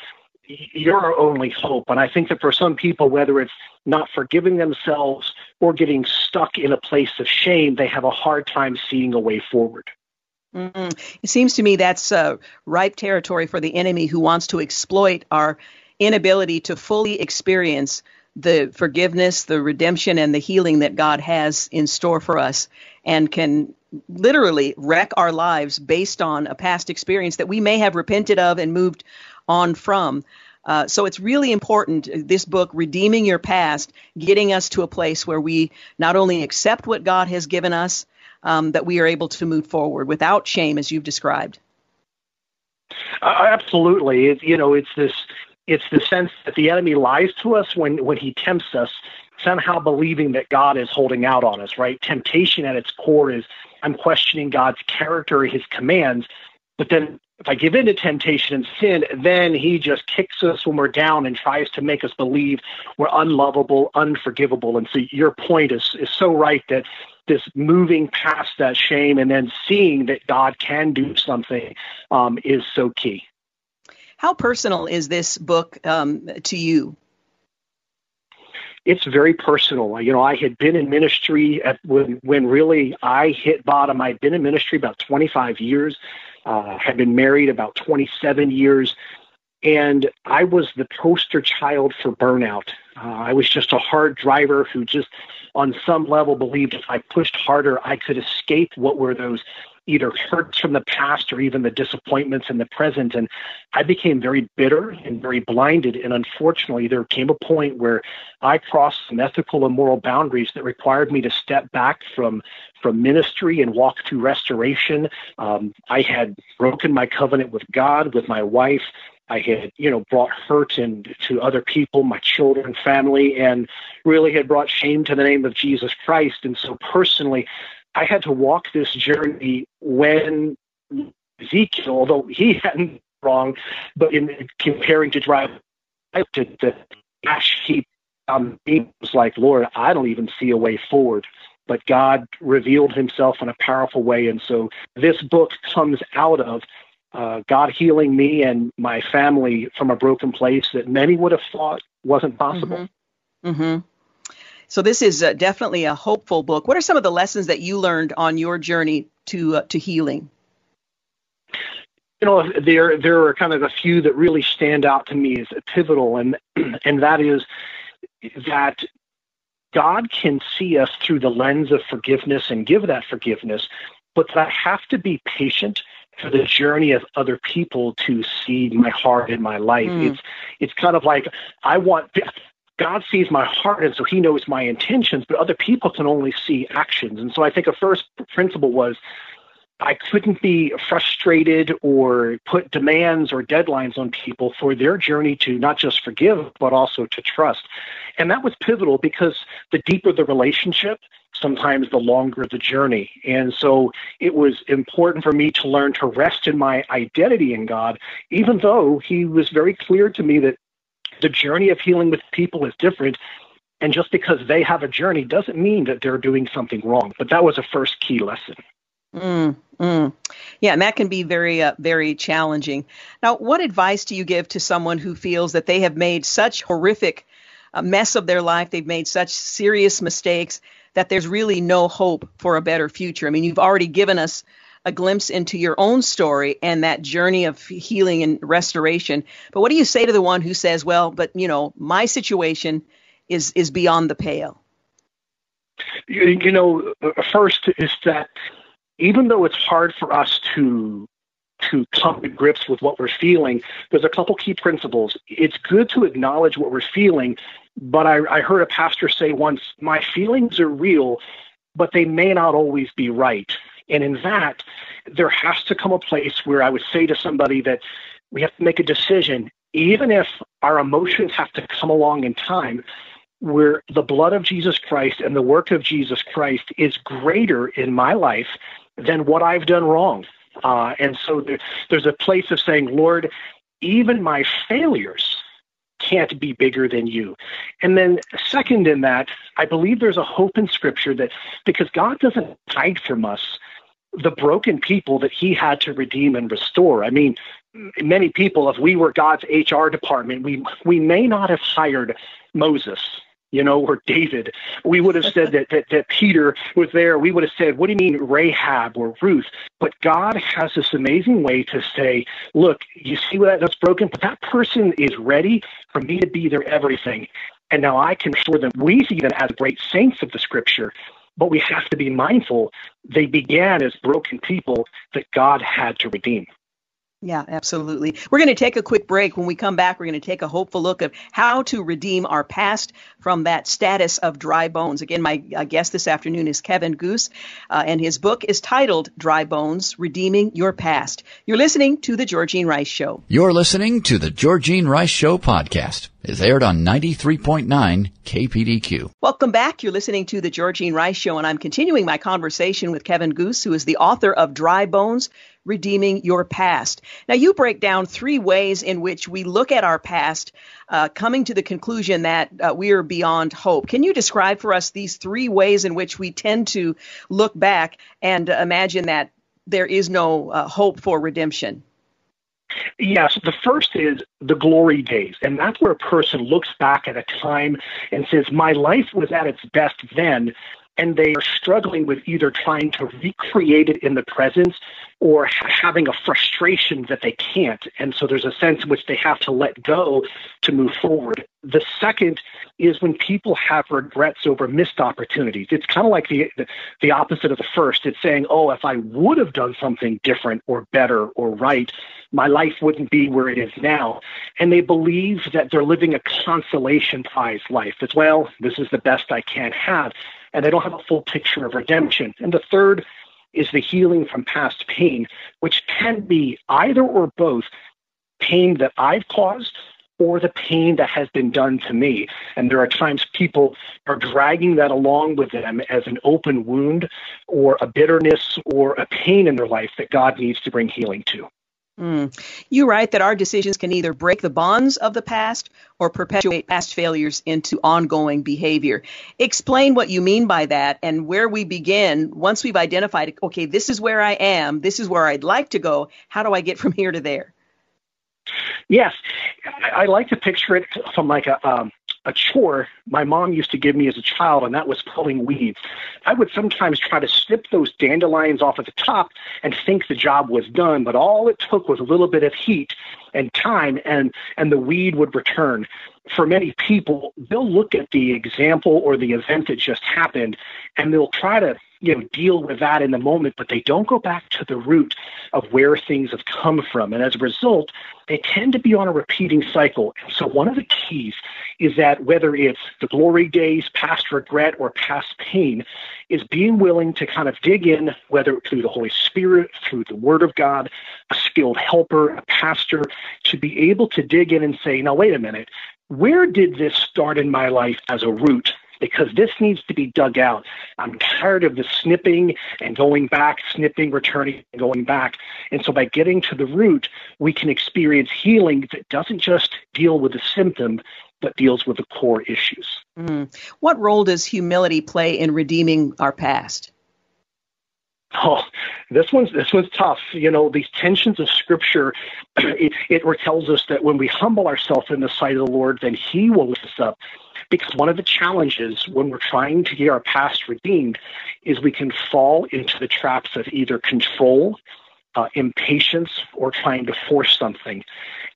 you're our only hope. And I think that for some people, whether it's not forgiving themselves or getting stuck in a place of shame, they have a hard time seeing a way forward. Mm-hmm. It seems to me that's ripe territory for the enemy who wants to exploit our inability to fully experience the forgiveness, the redemption, and the healing that God has in store for us, and can literally wreck our lives based on a past experience that we may have repented of and moved on from. So it's really important, this book, Redeeming Your Past, getting us to a place where we not only accept what God has given us, that we are able to move forward without shame, as you've described. Absolutely. It's the sense that the enemy lies to us when he tempts us, somehow believing that God is holding out on us, right? Temptation at its core is, I'm questioning God's character, his commands. But then if I give in to temptation and sin, then he just kicks us when we're down and tries to make us believe we're unlovable, unforgivable. And so your point is so right, that this moving past that shame and then seeing that God can do something is so key. How personal is this book to you? It's very personal. You know, I had been in ministry when really I hit bottom. I'd been in ministry about 25 years, had been married about 27 years, and I was the poster child for burnout. I was just a hard driver who just on some level believed if I pushed harder, I could escape what were those either hurts from the past or even the disappointments in the present. And I became very bitter and very blinded. And unfortunately, there came a point where I crossed some ethical and moral boundaries that required me to step back from ministry and walk through restoration. I had broken my covenant with God, with my wife. I had, brought hurt to other people, my children, family, and really had brought shame to the name of Jesus Christ. And so personally, I had to walk this journey when Ezekiel, although he hadn't wrong, but in comparing to drive to the ash heap, it was like, Lord, I don't even see a way forward. But God revealed himself in a powerful way. And so this book comes out of God healing me and my family from a broken place that many would have thought wasn't possible. Mm-hmm. Mm-hmm. So this is definitely a hopeful book. What are some of the lessons that you learned on your journey to healing? There are kind of a few that really stand out to me as pivotal, and that is that God can see us through the lens of forgiveness and give that forgiveness, but that I have to be patient for the journey of other people to see my heart and my life. It's kind of like God sees my heart, and so he knows my intentions, but other people can only see actions. And so I think a first principle was I couldn't be frustrated or put demands or deadlines on people for their journey to not just forgive, but also to trust. And that was pivotal because the deeper the relationship, sometimes the longer the journey. And so it was important for me to learn to rest in my identity in God, even though he was very clear to me that the journey of healing with people is different, and just because they have a journey doesn't mean that they're doing something wrong. But that was a first key lesson. Yeah, and that can be very, very challenging. Now, what advice do you give to someone who feels that they have made such horrific mess of their life, they've made such serious mistakes, that there's really no hope for a better future. I mean, you've already given us a glimpse into your own story and that journey of healing and restoration. But what do you say to the one who says, well, but, you know, my situation is beyond the pale? You know, first is that even though it's hard for us to come to grips with what we're feeling, there's a couple key principles. It's good to acknowledge what we're feeling, but I heard a pastor say once, my feelings are real, but they may not always be right. And in that, there has to come a place where I would say to somebody that we have to make a decision, even if our emotions have to come along in time, where the blood of Jesus Christ and the work of Jesus Christ is greater in my life than what I've done wrong. And so there's a place of saying, Lord, even my failures can't be bigger than you. And then second in that, I believe there's a hope in Scripture that because God doesn't hide from us the broken people that he had to redeem and restore. I mean, many people, if we were God's HR department, we may not have hired Moses, you know, or David. We would have said that Peter was there. We would have said, what do you mean Rahab or Ruth? But God has this amazing way to say, look, you see what that's broken, but that person is ready for me to be their everything. And now I can restore them. We see them as great saints of the Scripture. But we have to be mindful they began as broken people that God had to redeem. Yeah, absolutely. We're going to take a quick break. When we come back, we're going to take a hopeful look at how to redeem our past from that status of dry bones. Again, my guest this afternoon is Kevin Goose, and his book is titled Dry Bones, Redeeming Your Past. You're listening to The Georgene Rice Show. You're listening to The Georgene Rice Show podcast. It's aired on 93.9 KPDQ. Welcome back. You're listening to The Georgene Rice Show, and I'm continuing my conversation with Kevin Goose, who is the author of Dry Bones, Redeeming Your Past. Now, you break down three ways in which we look at our past, coming to the conclusion that we are beyond hope. Can you describe for us these three ways in which we tend to look back and imagine that there is no hope for redemption? Yes, the first is the glory days, and that's where a person looks back at a time and says, my life was at its best then, and they are struggling with either trying to recreate it in the present or having a frustration that they can't. And so there's a sense in which they have to let go to move forward. The second is when people have regrets over missed opportunities. It's kind of like the opposite of the first. It's saying, oh, if I would have done something different or better or right, my life wouldn't be where it is now. And they believe that they're living a consolation prize life. It's, well, this is the best I can have. And they don't have a full picture of redemption. And the third is the healing from past pain, which can be either or both pain that I've caused or the pain that has been done to me. And there are times people are dragging that along with them as an open wound or a bitterness or a pain in their life that God needs to bring healing to. You write that our decisions can either break the bonds of the past or perpetuate past failures into ongoing behavior. Explain what you mean by that and where we begin once we've identified, okay, this is where I am, this is where I'd like to go, how do I get from here to there? Yes, I like to picture it from like a chore my mom used to give me as a child, and that was pulling weeds. I would sometimes try to snip those dandelions off at the top and think the job was done, but all it took was a little bit of heat and time, and the weed would return. For many people, they'll look at the example or the event that just happened, and they'll try to deal with that in the moment, but they don't go back to the root of where things have come from. And as a result, they tend to be on a repeating cycle. So one of the keys is that whether it's the glory days, past regret, or past pain, is being willing to kind of dig in, whether through the Holy Spirit, through the Word of God, a skilled helper, a pastor, to be able to dig in and say, now, wait a minute, where did this start in my life as a root? Because this needs to be dug out. I'm tired of the snipping and going back, snipping, returning, and going back. And so by getting to the root, we can experience healing that doesn't just deal with the symptom, but deals with the core issues. What role does humility play in redeeming our past? Oh, this one's tough. You know, these tensions of Scripture, it tells us that when we humble ourselves in the sight of the Lord, then he will lift us up. Because one of the challenges when we're trying to get our past redeemed is we can fall into the traps of either control, impatience, or trying to force something.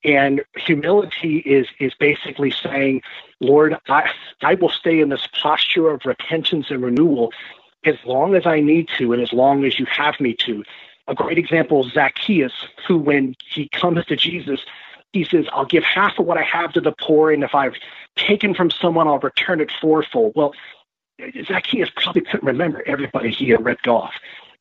And humility is basically saying, Lord, I will stay in this posture of repentance and renewal as long as I need to and as long as you have me to. A great example is Zacchaeus, who when he comes to Jesus, he says, I'll give half of what I have to the poor, and if I've taken from someone, I'll return it fourfold. Well, Zacchaeus probably couldn't remember everybody he had ripped off.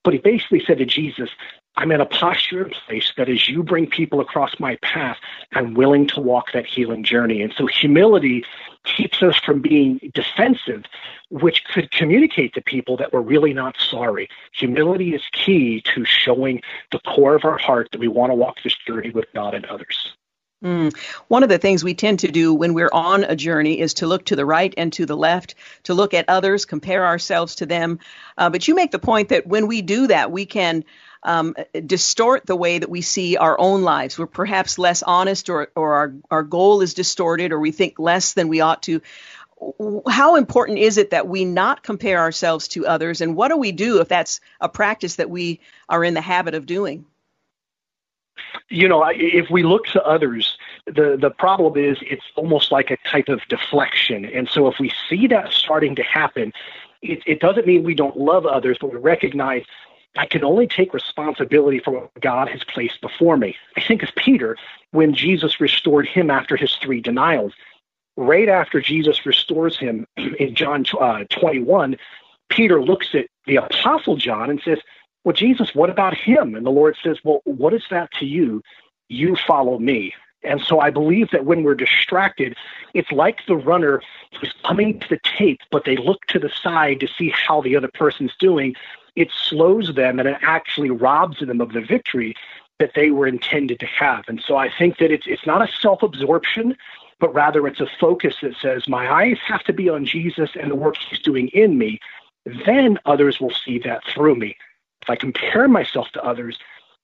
But he basically said to Jesus, I'm in a posture and place that as you bring people across my path, I'm willing to walk that healing journey. And so humility keeps us from being defensive, which could communicate to people that we're really not sorry. Humility is key to showing the core of our heart that we want to walk this journey with God and others. One of the things we tend to do when we're on a journey is to look to the right and to the left, to look at others, compare ourselves to them. But you make the point that when we do that, we can distort the way that we see our own lives. We're perhaps less honest, or our goal is distorted, or we think less than we ought to. How important is it that we not compare ourselves to others? And what do we do if that's a practice that we are in the habit of doing? You know, if we look to others, the problem is it's almost like a type of deflection. And so if we see that starting to happen, it doesn't mean we don't love others, but we recognize I can only take responsibility for what God has placed before me. I think of Peter when Jesus restored him after his three denials. Right after Jesus restores him in John 21, Peter looks at the Apostle John and says, well, Jesus, what about him? And the Lord says, well, what is that to you? You follow me. And so I believe that when we're distracted, it's like the runner who's coming to the tape, but they look to the side to see how the other person's doing. It slows them, and it actually robs them of the victory that they were intended to have. And so I think that it's not a self-absorption, but rather it's a focus that says, my eyes have to be on Jesus and the work he's doing in me. Then others will see that through me. If I compare myself to others,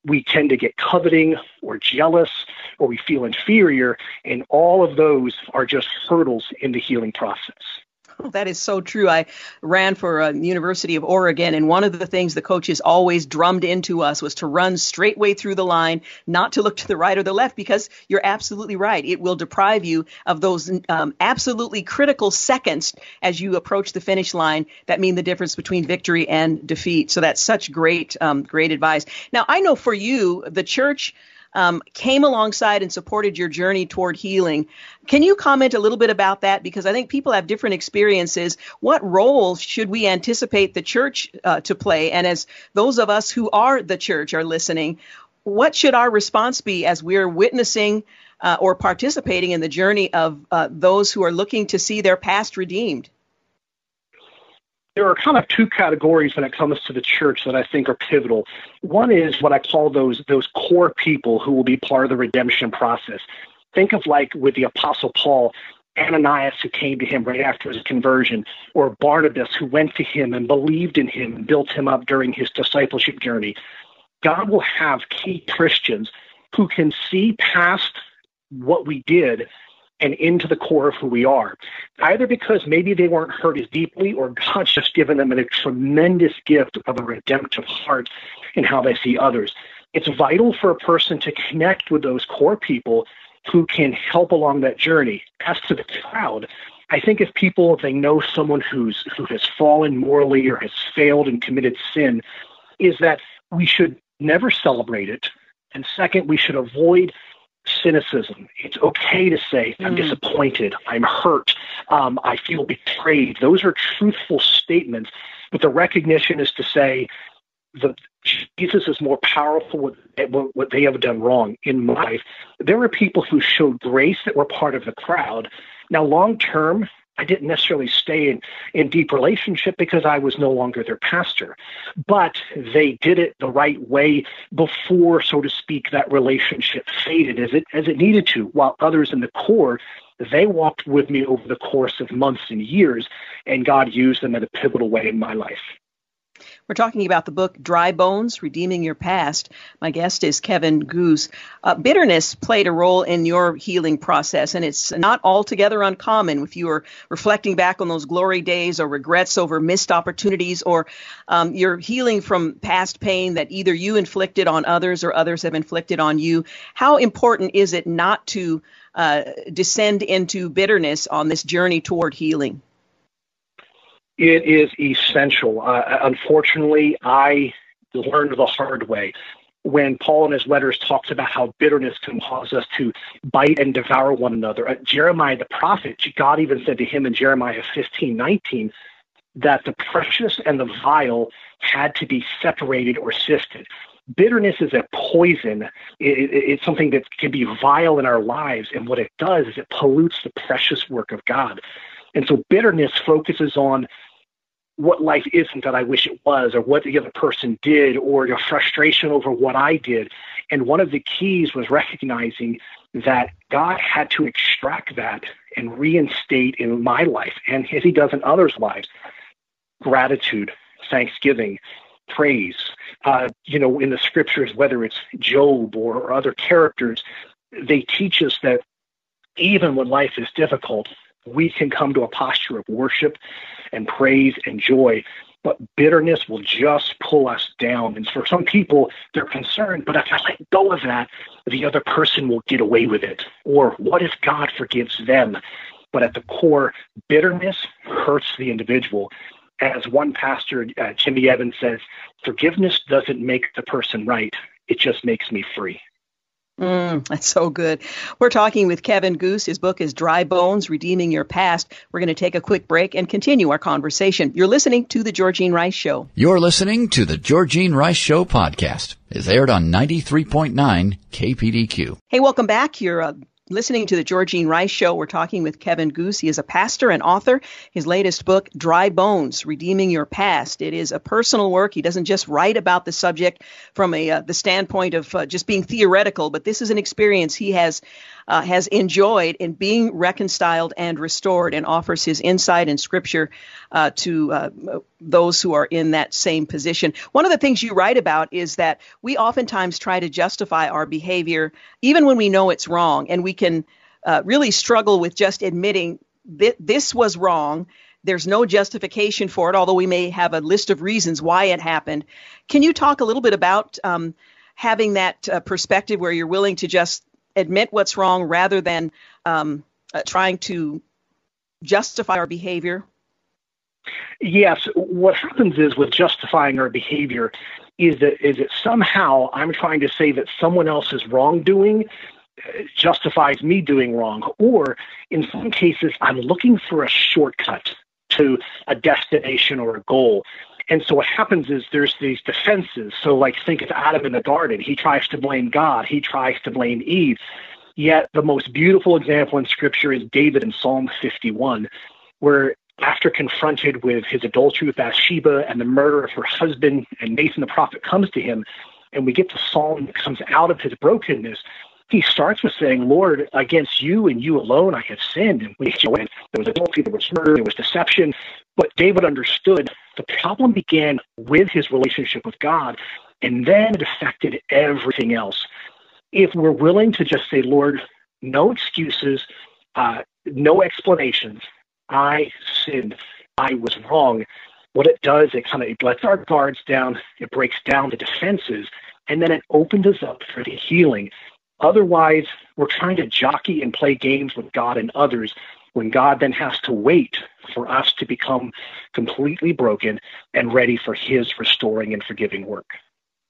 we tend to get coveting or jealous, or we feel inferior, and all of those are just hurdles in the healing process. Oh, that is so true. I ran for the University of Oregon, and one of the things the coaches always drummed into us was to run straightway through the line, not to look to the right or the left, because you're absolutely right. It will deprive you of those absolutely critical seconds as you approach the finish line that mean the difference between victory and defeat. So that's such great, great advice. Now, I know for you, the church came alongside and supported your journey toward healing. Can you comment a little bit about that? Because I think people have different experiences. What role should we anticipate the church to play? And as those of us who are the church are listening, what should our response be as we're witnessing or participating in the journey of those who are looking to see their past redeemed? There are kind of two categories when it comes to the church that I think are pivotal. One is what I call those core people who will be part of the redemption process. Think of like with the Apostle Paul, Ananias who came to him right after his conversion, or Barnabas who went to him and believed in him and built him up during his discipleship journey. God will have key Christians who can see past what we did and into the core of who we are, either because maybe they weren't hurt as deeply or God's just given them a tremendous gift of a redemptive heart in how they see others. It's vital for a person to connect with those core people who can help along that journey. As to the crowd, I think if people, if they know someone who has fallen morally or has failed and committed sin, is that we should never celebrate it. And second, we should avoid cynicism. It's okay to say, I'm disappointed, I'm hurt, I feel betrayed. Those are truthful statements, but the recognition is to say that Jesus is more powerful what they have done wrong in my life. There are people who showed grace that were part of the crowd. Now, long term, I didn't necessarily stay in deep relationship because I was no longer their pastor, but they did it the right way before, so to speak, that relationship faded as it needed to, while others in the core, they walked with me over the course of months and years, and God used them in a pivotal way in my life. We're talking about the book Dry Bones, Redeeming Your Past. My guest is Kevin Goose. Bitterness played a role in your healing process, and it's not altogether uncommon if you are reflecting back on those glory days or regrets over missed opportunities, or you're healing from past pain that either you inflicted on others or others have inflicted on you. How important is it not to descend into bitterness on this journey toward healing? It is essential. Unfortunately, I learned the hard way when Paul in his letters talks about how bitterness can cause us to bite and devour one another. Jeremiah the prophet, God even said to him in Jeremiah 15:19 that the precious and the vile had to be separated or sifted. Bitterness is a poison. It's something that can be vile in our lives, and what it does is it pollutes the precious work of God. And so bitterness focuses on what life isn't that I wish it was, or what the other person did, or your frustration over what I did. And one of the keys was recognizing that God had to extract that and reinstate in my life, and as he does in others' lives, gratitude, thanksgiving, praise. In the scriptures, whether it's Job or other characters, they teach us that even when life is difficult, we can come to a posture of worship and praise and joy, but bitterness will just pull us down. And for some people, they're concerned, but if I let go of that, the other person will get away with it. Or what if God forgives them? But at the core, bitterness hurts the individual. As one pastor, Jimmy Evans, says, forgiveness doesn't make the person right. It just makes me free. That's so good. We're talking with Kevin Goose. His book is Dry Bones, Redeeming Your Past. We're going to take a quick break and continue our conversation. You're listening to The Georgene Rice Show. You're listening to The Georgene Rice Show podcast. It's aired on 93.9 KPDQ. Hey, welcome back. You're listening to The Georgene Rice Show. We're talking with Kevin Goose. He is a pastor and author. His latest book, Dry Bones, Redeeming Your Past. It is a personal work. He doesn't just write about the subject from the standpoint of just being theoretical, but this is an experience he has enjoyed in being reconciled and restored, and offers his insight and scripture to those who are in that same position. One of the things you write about is that we oftentimes try to justify our behavior even when we know it's wrong, and we can really struggle with just admitting that this was wrong. There's no justification for it, although we may have a list of reasons why it happened. Can you talk a little bit about having that perspective where you're willing to just admit what's wrong rather than trying to justify our behavior? Yes. What happens is with justifying our behavior is that somehow I'm trying to say that someone else's wrongdoing justifies me doing wrong. Or in some cases, I'm looking for a shortcut to a destination or a goal. And so what happens is there's these defenses. So like think of Adam in the garden. He tries to blame God. He tries to blame Eve. Yet the most beautiful example in Scripture is David in Psalm 51, where after confronted with his adultery with Bathsheba and the murder of her husband, and Nathan the prophet comes to him, and we get the psalm that comes out of his brokenness. He starts with saying, Lord, against you and you alone I have sinned. And there was adultery, there was murder, there was deception. But David understood the problem began with his relationship with God, and then it affected everything else. If we're willing to just say, Lord, no excuses, no explanations, I sinned, I was wrong, what it does, it lets our guards down, it breaks down the defenses, and then it opens us up for the healing. Otherwise, we're trying to jockey and play games with God and others when God then has to wait for us to become completely broken and ready for his restoring and forgiving work.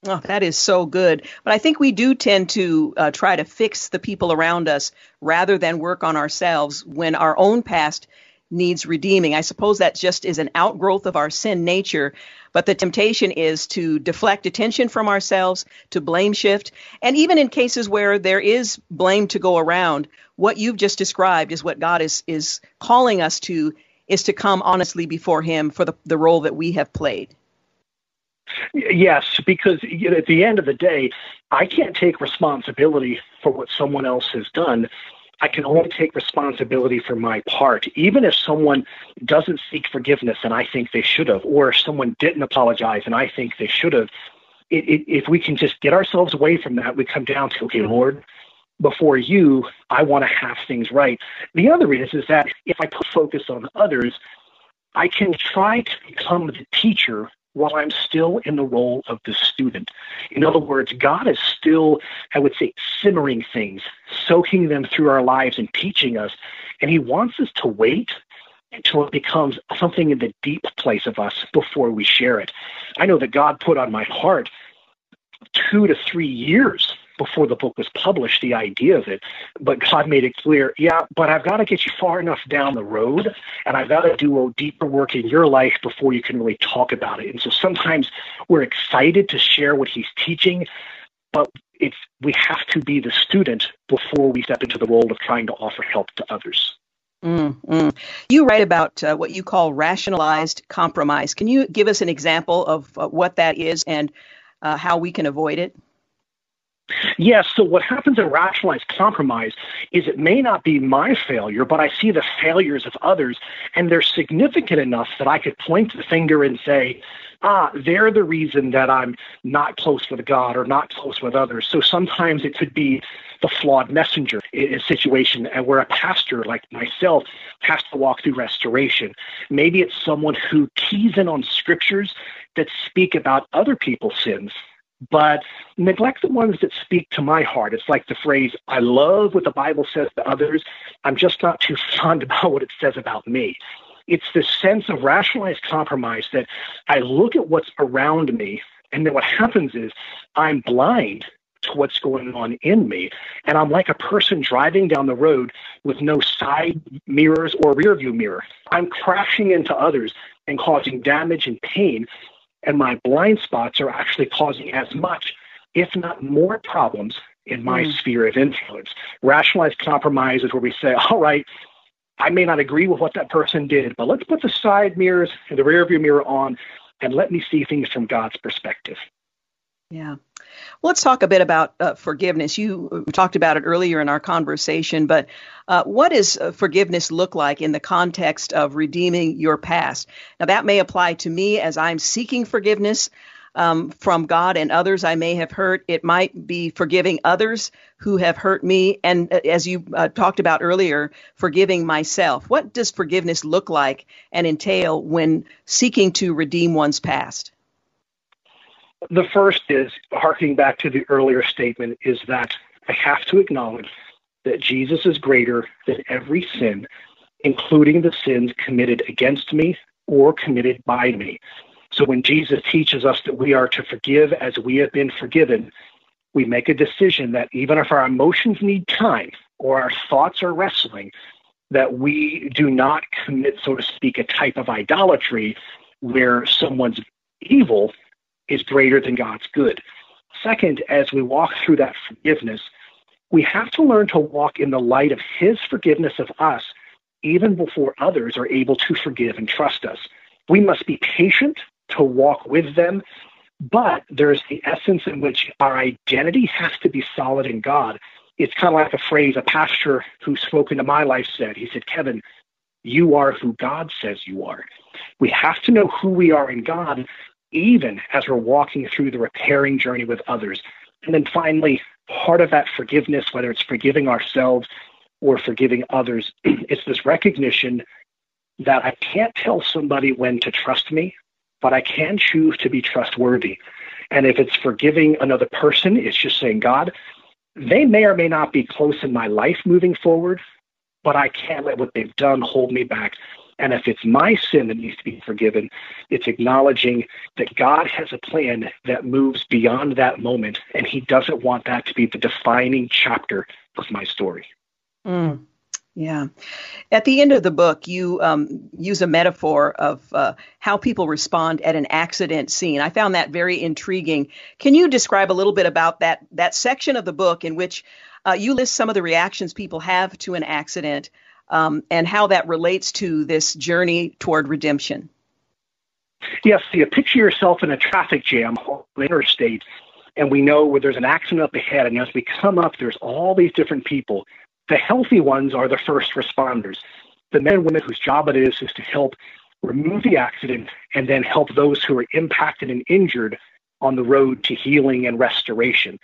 Oh, that is so good. But I think we do tend to try to fix the people around us rather than work on ourselves when our own past needs redeeming. I suppose that just is an outgrowth of our sin nature, but the temptation is to deflect attention from ourselves, to blame shift, and even in cases where there is blame to go around, what you've just described is what God is calling us to, is to come honestly before him for the role that we have played. Yes, because at the end of the day, I can't take responsibility for what someone else has done. I can only take responsibility for my part, even if someone doesn't seek forgiveness and I think they should have, or if someone didn't apologize and I think they should have. If we can just get ourselves away from that, we come down to, okay, Lord, before you, I want to have things right. The other is that if I put focus on others, I can try to become the teacher while I'm still in the role of the student. In other words, God is still, I would say, simmering things, soaking them through our lives and teaching us. And he wants us to wait until it becomes something in the deep place of us before we share it. I know that God put on my heart 2 to 3 years before the book was published, the idea of it, but God made it clear, yeah, but I've got to get you far enough down the road, and I've got to do a deeper work in your life before you can really talk about it. And so sometimes we're excited to share what he's teaching, but we have to be the student before we step into the role of trying to offer help to others. Mm-hmm. You write about what you call rationalized compromise. Can you give us an example of what that is and how we can avoid it? Yes. So what happens in rationalized compromise is it may not be my failure, but I see the failures of others, and they're significant enough that I could point the finger and say, they're the reason that I'm not close with God or not close with others. So sometimes it could be the flawed messenger in a situation where a pastor like myself has to walk through restoration. Maybe it's someone who keys in on scriptures that speak about other people's sins, but neglect the ones that speak to my heart. It's like the phrase, I love what the Bible says to others. I'm just not too fond about what it says about me. It's this sense of rationalized compromise that I look at what's around me, and then what happens is I'm blind to what's going on in me. And I'm like a person driving down the road with no side mirrors or rear view mirror. I'm crashing into others and causing damage and pain, and my blind spots are actually causing as much, if not more, problems in my sphere of influence. Rationalized compromise is where we say, all right, I may not agree with what that person did, but let's put the side mirrors and the rear view mirror on and let me see things from God's perspective. Yeah. Well, let's talk a bit about forgiveness. You talked about it earlier in our conversation, but what does forgiveness look like in the context of redeeming your past? Now, that may apply to me as I'm seeking forgiveness from God and others I may have hurt. It might be forgiving others who have hurt me, and as you talked about earlier, forgiving myself. What does forgiveness look like and entail when seeking to redeem one's past? The first is, harking back to the earlier statement, is that I have to acknowledge that Jesus is greater than every sin, including the sins committed against me or committed by me. So when Jesus teaches us that we are to forgive as we have been forgiven, we make a decision that even if our emotions need time or our thoughts are wrestling, that we do not commit, so to speak, a type of idolatry where someone's evil is greater than God's good. Second, as we walk through that forgiveness, we have to learn to walk in the light of his forgiveness of us, even before others are able to forgive and trust us. We must be patient to walk with them, but there's the essence in which our identity has to be solid in God. It's kind of like a phrase a pastor who spoke into my life said. He said, Kevin, you are who God says you are. We have to know who we are in God, even as we're walking through the repairing journey with others. And then finally, part of that forgiveness, whether it's forgiving ourselves or forgiving others, it's this recognition that I can't tell somebody when to trust me, but I can choose to be trustworthy. And if it's forgiving another person, it's just saying, God, they may or may not be close in my life moving forward, but I can't let what they've done hold me back. And if it's my sin that needs to be forgiven, it's acknowledging that God has a plan that moves beyond that moment, and he doesn't want that to be the defining chapter of my story. Mm. Yeah. At the end of the book, you use a metaphor of how people respond at an accident scene. I found that very intriguing. Can you describe a little bit about that section of the book in which you list some of the reactions people have to an accident, and how that relates to this journey toward redemption? Yes. So you picture yourself in a traffic jam on the interstate, and we know where there's an accident up ahead. And as we come up, there's all these different people The healthy ones are the first responders, the men and women whose job it is to help remove the accident and then help those who are impacted and injured on the road to healing and restoration.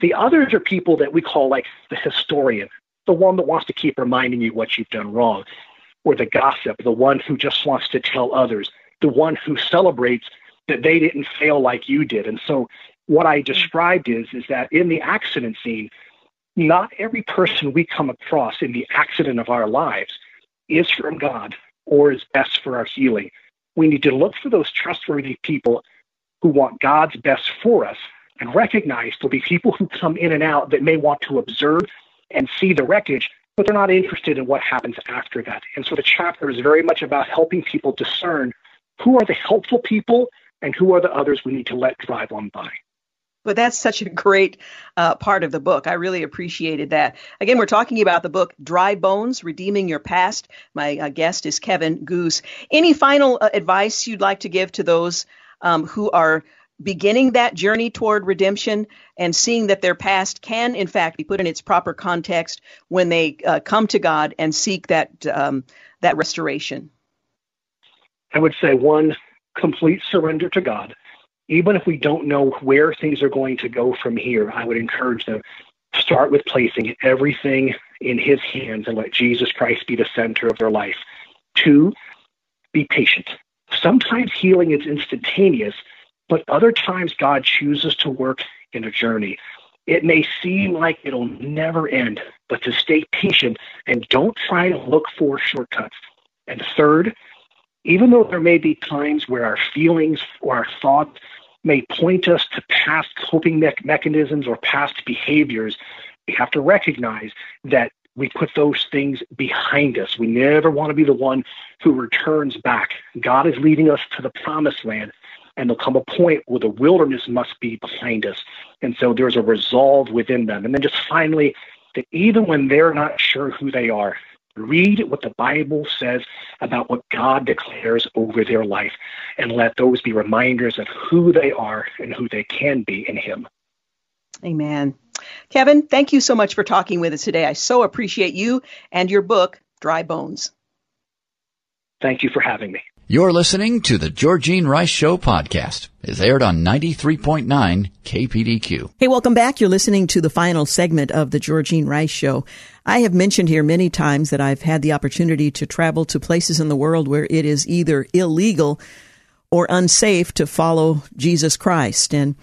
The others are people that we call like the historian, the one that wants to keep reminding you what you've done wrong, or the gossip, the one who just wants to tell others, the one who celebrates that they didn't fail like you did. And so what I described is that in the accident scene, not every person we come across in the accident of our lives is from God or is best for our healing. We need to look for those trustworthy people who want God's best for us and recognize there'll be people who come in and out that may want to observe and see the wreckage, but they're not interested in what happens after that. And so the chapter is very much about helping people discern who are the helpful people and who are the others we need to let drive on by. But that's such a great part of the book. I really appreciated that. Again, we're talking about the book, Dry Bones, Redeeming Your Past. My guest is Kevin Goose. Any final advice you'd like to give to those who are beginning that journey toward redemption and seeing that their past can, in fact, be put in its proper context when they come to God and seek that restoration? I would say, one, complete surrender to God. Even if we don't know where things are going to go from here, I would encourage them, start with placing everything in his hands and let Jesus Christ be the center of their life. 2, be patient. Sometimes healing is instantaneous, but other times God chooses to work in a journey. It may seem like it'll never end, but to stay patient and don't try to look for shortcuts. And 3rd, even though there may be times where our feelings or our thoughts may point us to past coping mechanisms or past behaviors, we have to recognize that we put those things behind us. We never want to be the one who returns back. God is leading us to the promised land, and there'll come a point where the wilderness must be behind us. And so there's a resolve within them. And then just finally, that even when they're not sure who they are, read what the Bible says about what God declares over their life, and let those be reminders of who they are and who they can be in him. Amen. Kevin, thank you so much for talking with us today. I so appreciate you and your book, Dry Bones. Thank you for having me. You're listening to the Georgene Rice Show podcast. It's aired on 93.9 KPDQ. Hey, welcome back. You're listening to the final segment of the Georgene Rice Show. I have mentioned here many times that I've had the opportunity to travel to places in the world where it is either illegal or unsafe to follow Jesus Christ. And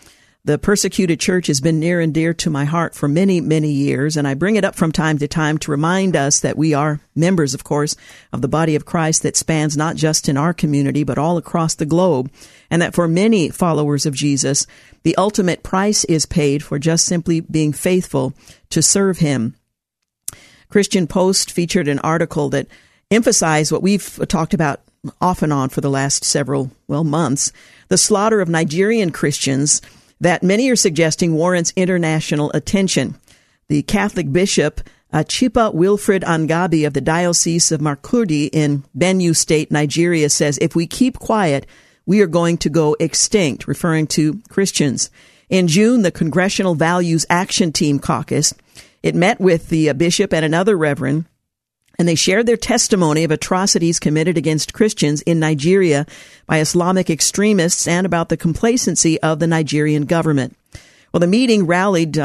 the persecuted church has been near and dear to my heart for many, many years, and I bring it up from time to time to remind us that we are members, of course, of the body of Christ that spans not just in our community, but all across the globe, and that for many followers of Jesus, the ultimate price is paid for just simply being faithful to serve him. Christian Post featured an article that emphasized what we've talked about off and on for the last several, months, the slaughter of Nigerian Christians that many are suggesting warrants international attention. The Catholic bishop Chipa Wilfred Angabi of the Diocese of Makurdi in Benue State, Nigeria, says, if we keep quiet, we are going to go extinct, referring to Christians. In June, the Congressional Values Action Team Caucus, it met with the bishop and another reverend, and they shared their testimony of atrocities committed against Christians in Nigeria by Islamic extremists and about the complacency of the Nigerian government. Well, the meeting rallied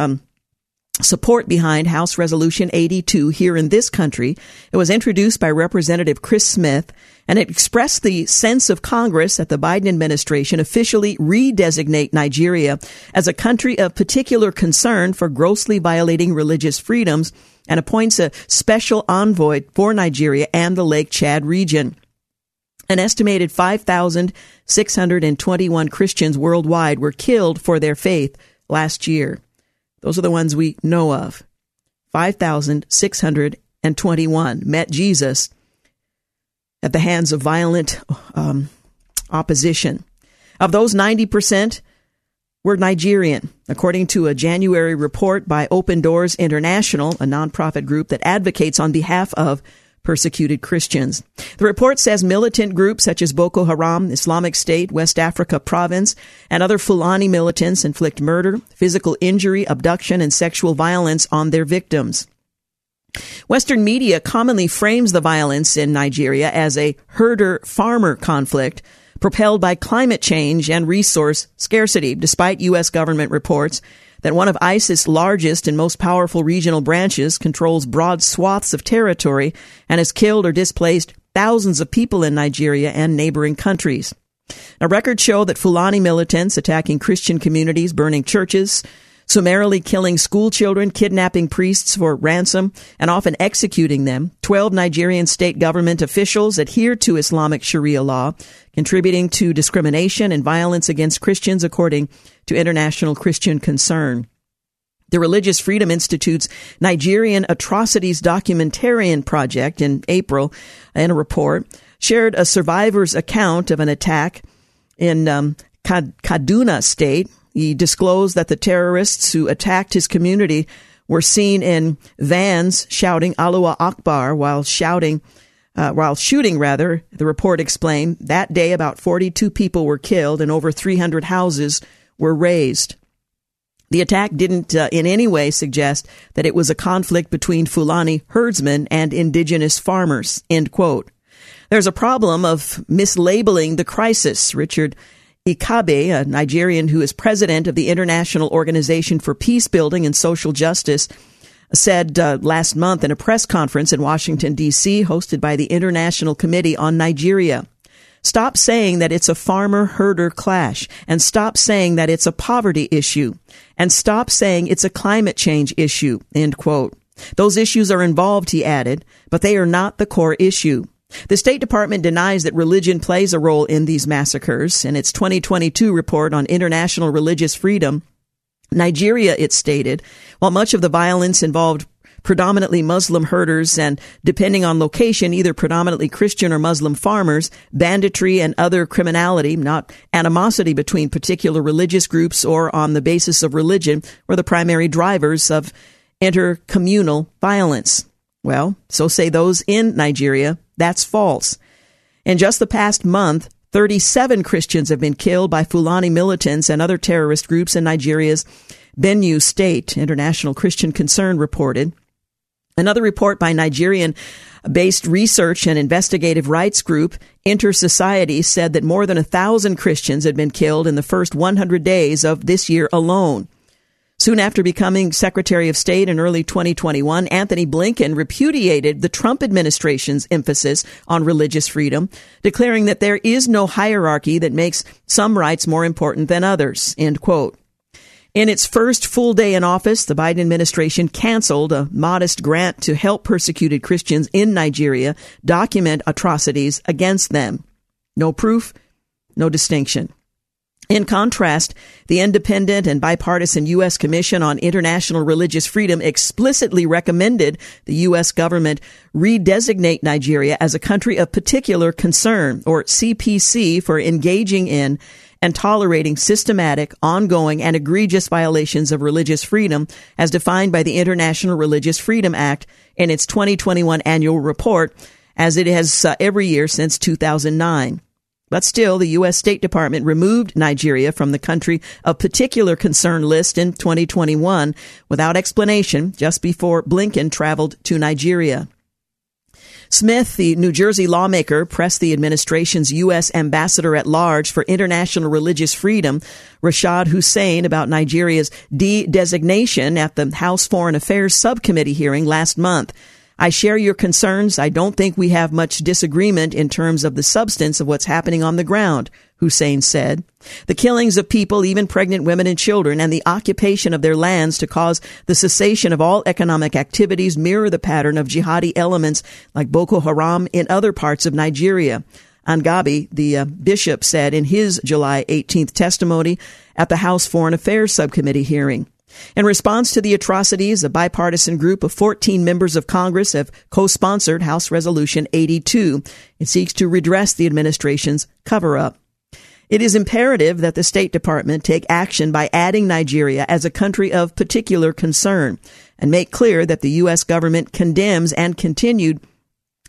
support behind House Resolution 82 here in this country. It was introduced by Representative Chris Smith, and it expressed the sense of Congress that the Biden administration officially redesignate Nigeria as a country of particular concern for grossly violating religious freedoms and appoints a special envoy for Nigeria and the Lake Chad region. An estimated 5,621 Christians worldwide were killed for their faith last year. Those are the ones we know of. 5,621 met Jesus at the hands of violent opposition. Of those, 90% were Nigerian, according to a January report by Open Doors International, a nonprofit group that advocates on behalf of persecuted Christians. The report says militant groups such as Boko Haram, Islamic State, West Africa Province, and other Fulani militants inflict murder, physical injury, abduction, and sexual violence on their victims. Western media commonly frames the violence in Nigeria as a herder-farmer conflict propelled by climate change and resource scarcity, despite U.S. government reports that one of ISIS' largest and most powerful regional branches controls broad swaths of territory and has killed or displaced thousands of people in Nigeria and neighboring countries. Now, records show that Fulani militants attacking Christian communities, burning churches, summarily killing school children, kidnapping priests for ransom, and often executing them. 12 Nigerian state government officials adhere to Islamic Sharia law, contributing to discrimination and violence against Christians, according to International Christian Concern. The Religious Freedom Institute's Nigerian Atrocities Documentarian Project in April, in a report, shared a survivor's account of an attack in Kaduna State. He disclosed that the terrorists who attacked his community were seen in vans shouting Allahu Akbar while shooting. The report explained that day about 42 people were killed and over 300 houses were razed. The attack didn't in any way suggest that it was a conflict between Fulani herdsmen and indigenous farmers, end quote. There's a problem of mislabeling the crisis. Richard Ikabe, a Nigerian who is president of the International Organization for Peacebuilding and Social Justice, said last month in a press conference in Washington, D.C., hosted by the International Committee on Nigeria, "Stop saying that it's a farmer-herder clash, and stop saying that it's a poverty issue, and stop saying it's a climate change issue," end quote. "Those issues are involved," he added, "but they are not the core issue." The State Department denies that religion plays a role in these massacres. In its 2022 report on international religious freedom, Nigeria, it stated, while much of the violence involved predominantly Muslim herders and, depending on location, either predominantly Christian or Muslim farmers, banditry and other criminality, not animosity between particular religious groups or on the basis of religion, were the primary drivers of intercommunal violence. Well, so say those in Nigeria. That's false. In just the past month, 37 Christians have been killed by Fulani militants and other terrorist groups in Nigeria's Benue State, International Christian Concern reported. Another report by Nigerian-based research and investigative rights group InterSociety said that more than 1,000 Christians had been killed in the first 100 days of this year alone. Soon after becoming Secretary of State in early 2021, Anthony Blinken repudiated the Trump administration's emphasis on religious freedom, declaring that there is no hierarchy that makes some rights more important than others, end quote. In its first full day in office, the Biden administration canceled a modest grant to help persecuted Christians in Nigeria document atrocities against them. No proof, no distinction. In contrast, the independent and bipartisan U.S. Commission on International Religious Freedom explicitly recommended the U.S. government redesignate Nigeria as a country of particular concern, or CPC, for engaging in and tolerating systematic, ongoing, and egregious violations of religious freedom as defined by the International Religious Freedom Act in its 2021 annual report, as it has every year since 2009. But still, the U.S. State Department removed Nigeria from the country of particular concern list in 2021 without explanation just before Blinken traveled to Nigeria. Smith, the New Jersey lawmaker, pressed the administration's U.S. ambassador at large for international religious freedom, Rashad Hussein, about Nigeria's de-designation at the House Foreign Affairs Subcommittee hearing last month. "I share your concerns. I don't think we have much disagreement in terms of the substance of what's happening on the ground," Hussein said. "The killings of people, even pregnant women and children, and the occupation of their lands to cause the cessation of all economic activities mirror the pattern of jihadi elements like Boko Haram in other parts of Nigeria," Angabi, the bishop, said in his July 18th testimony at the House Foreign Affairs Subcommittee hearing. In response to the atrocities, a bipartisan group of 14 members of Congress have co-sponsored House Resolution 82. It seeks to redress the administration's cover-up. "It is imperative that the State Department take action by adding Nigeria as a country of particular concern and make clear that the U.S. government condemns and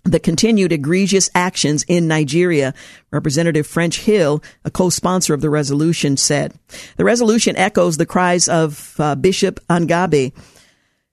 the continued egregious actions in Nigeria," Representative French Hill, a co-sponsor of the resolution, said. The resolution echoes the cries of Bishop Angabi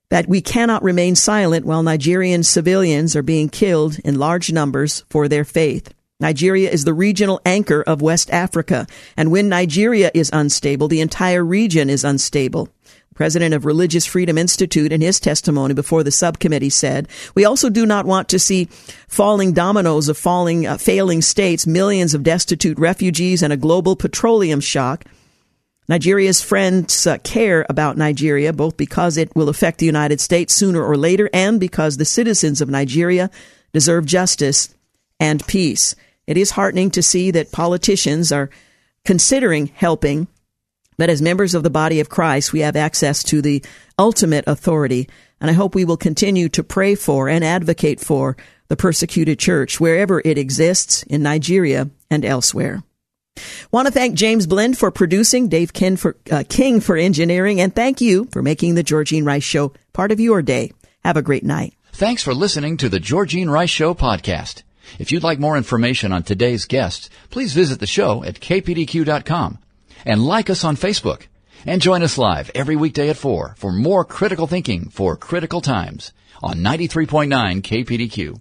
that we cannot remain silent while Nigerian civilians are being killed in large numbers for their faith. Nigeria is the regional anchor of West Africa, and when Nigeria is unstable, the entire region is unstable. President of Religious Freedom Institute, in his testimony before the subcommittee, said, "We also do not want to see falling dominoes of failing states, millions of destitute refugees, and a global petroleum shock. Nigeria's friends care about Nigeria, both because it will affect the United States sooner or later and because the citizens of Nigeria deserve justice and peace." It is heartening to see that politicians are considering helping, but as members of the body of Christ, we have access to the ultimate authority. And I hope we will continue to pray for and advocate for the persecuted church wherever it exists, in Nigeria and elsewhere. Want to thank James Blend for producing, Dave King for engineering, and thank you for making The Georgene Rice Show part of your day. Have a great night. Thanks for listening to The Georgene Rice Show podcast. If you'd like more information on today's guests, please visit the show at kpdq.com. And like us on Facebook. And join us live every weekday at 4 for more critical thinking for critical times on 93.9 KPDQ.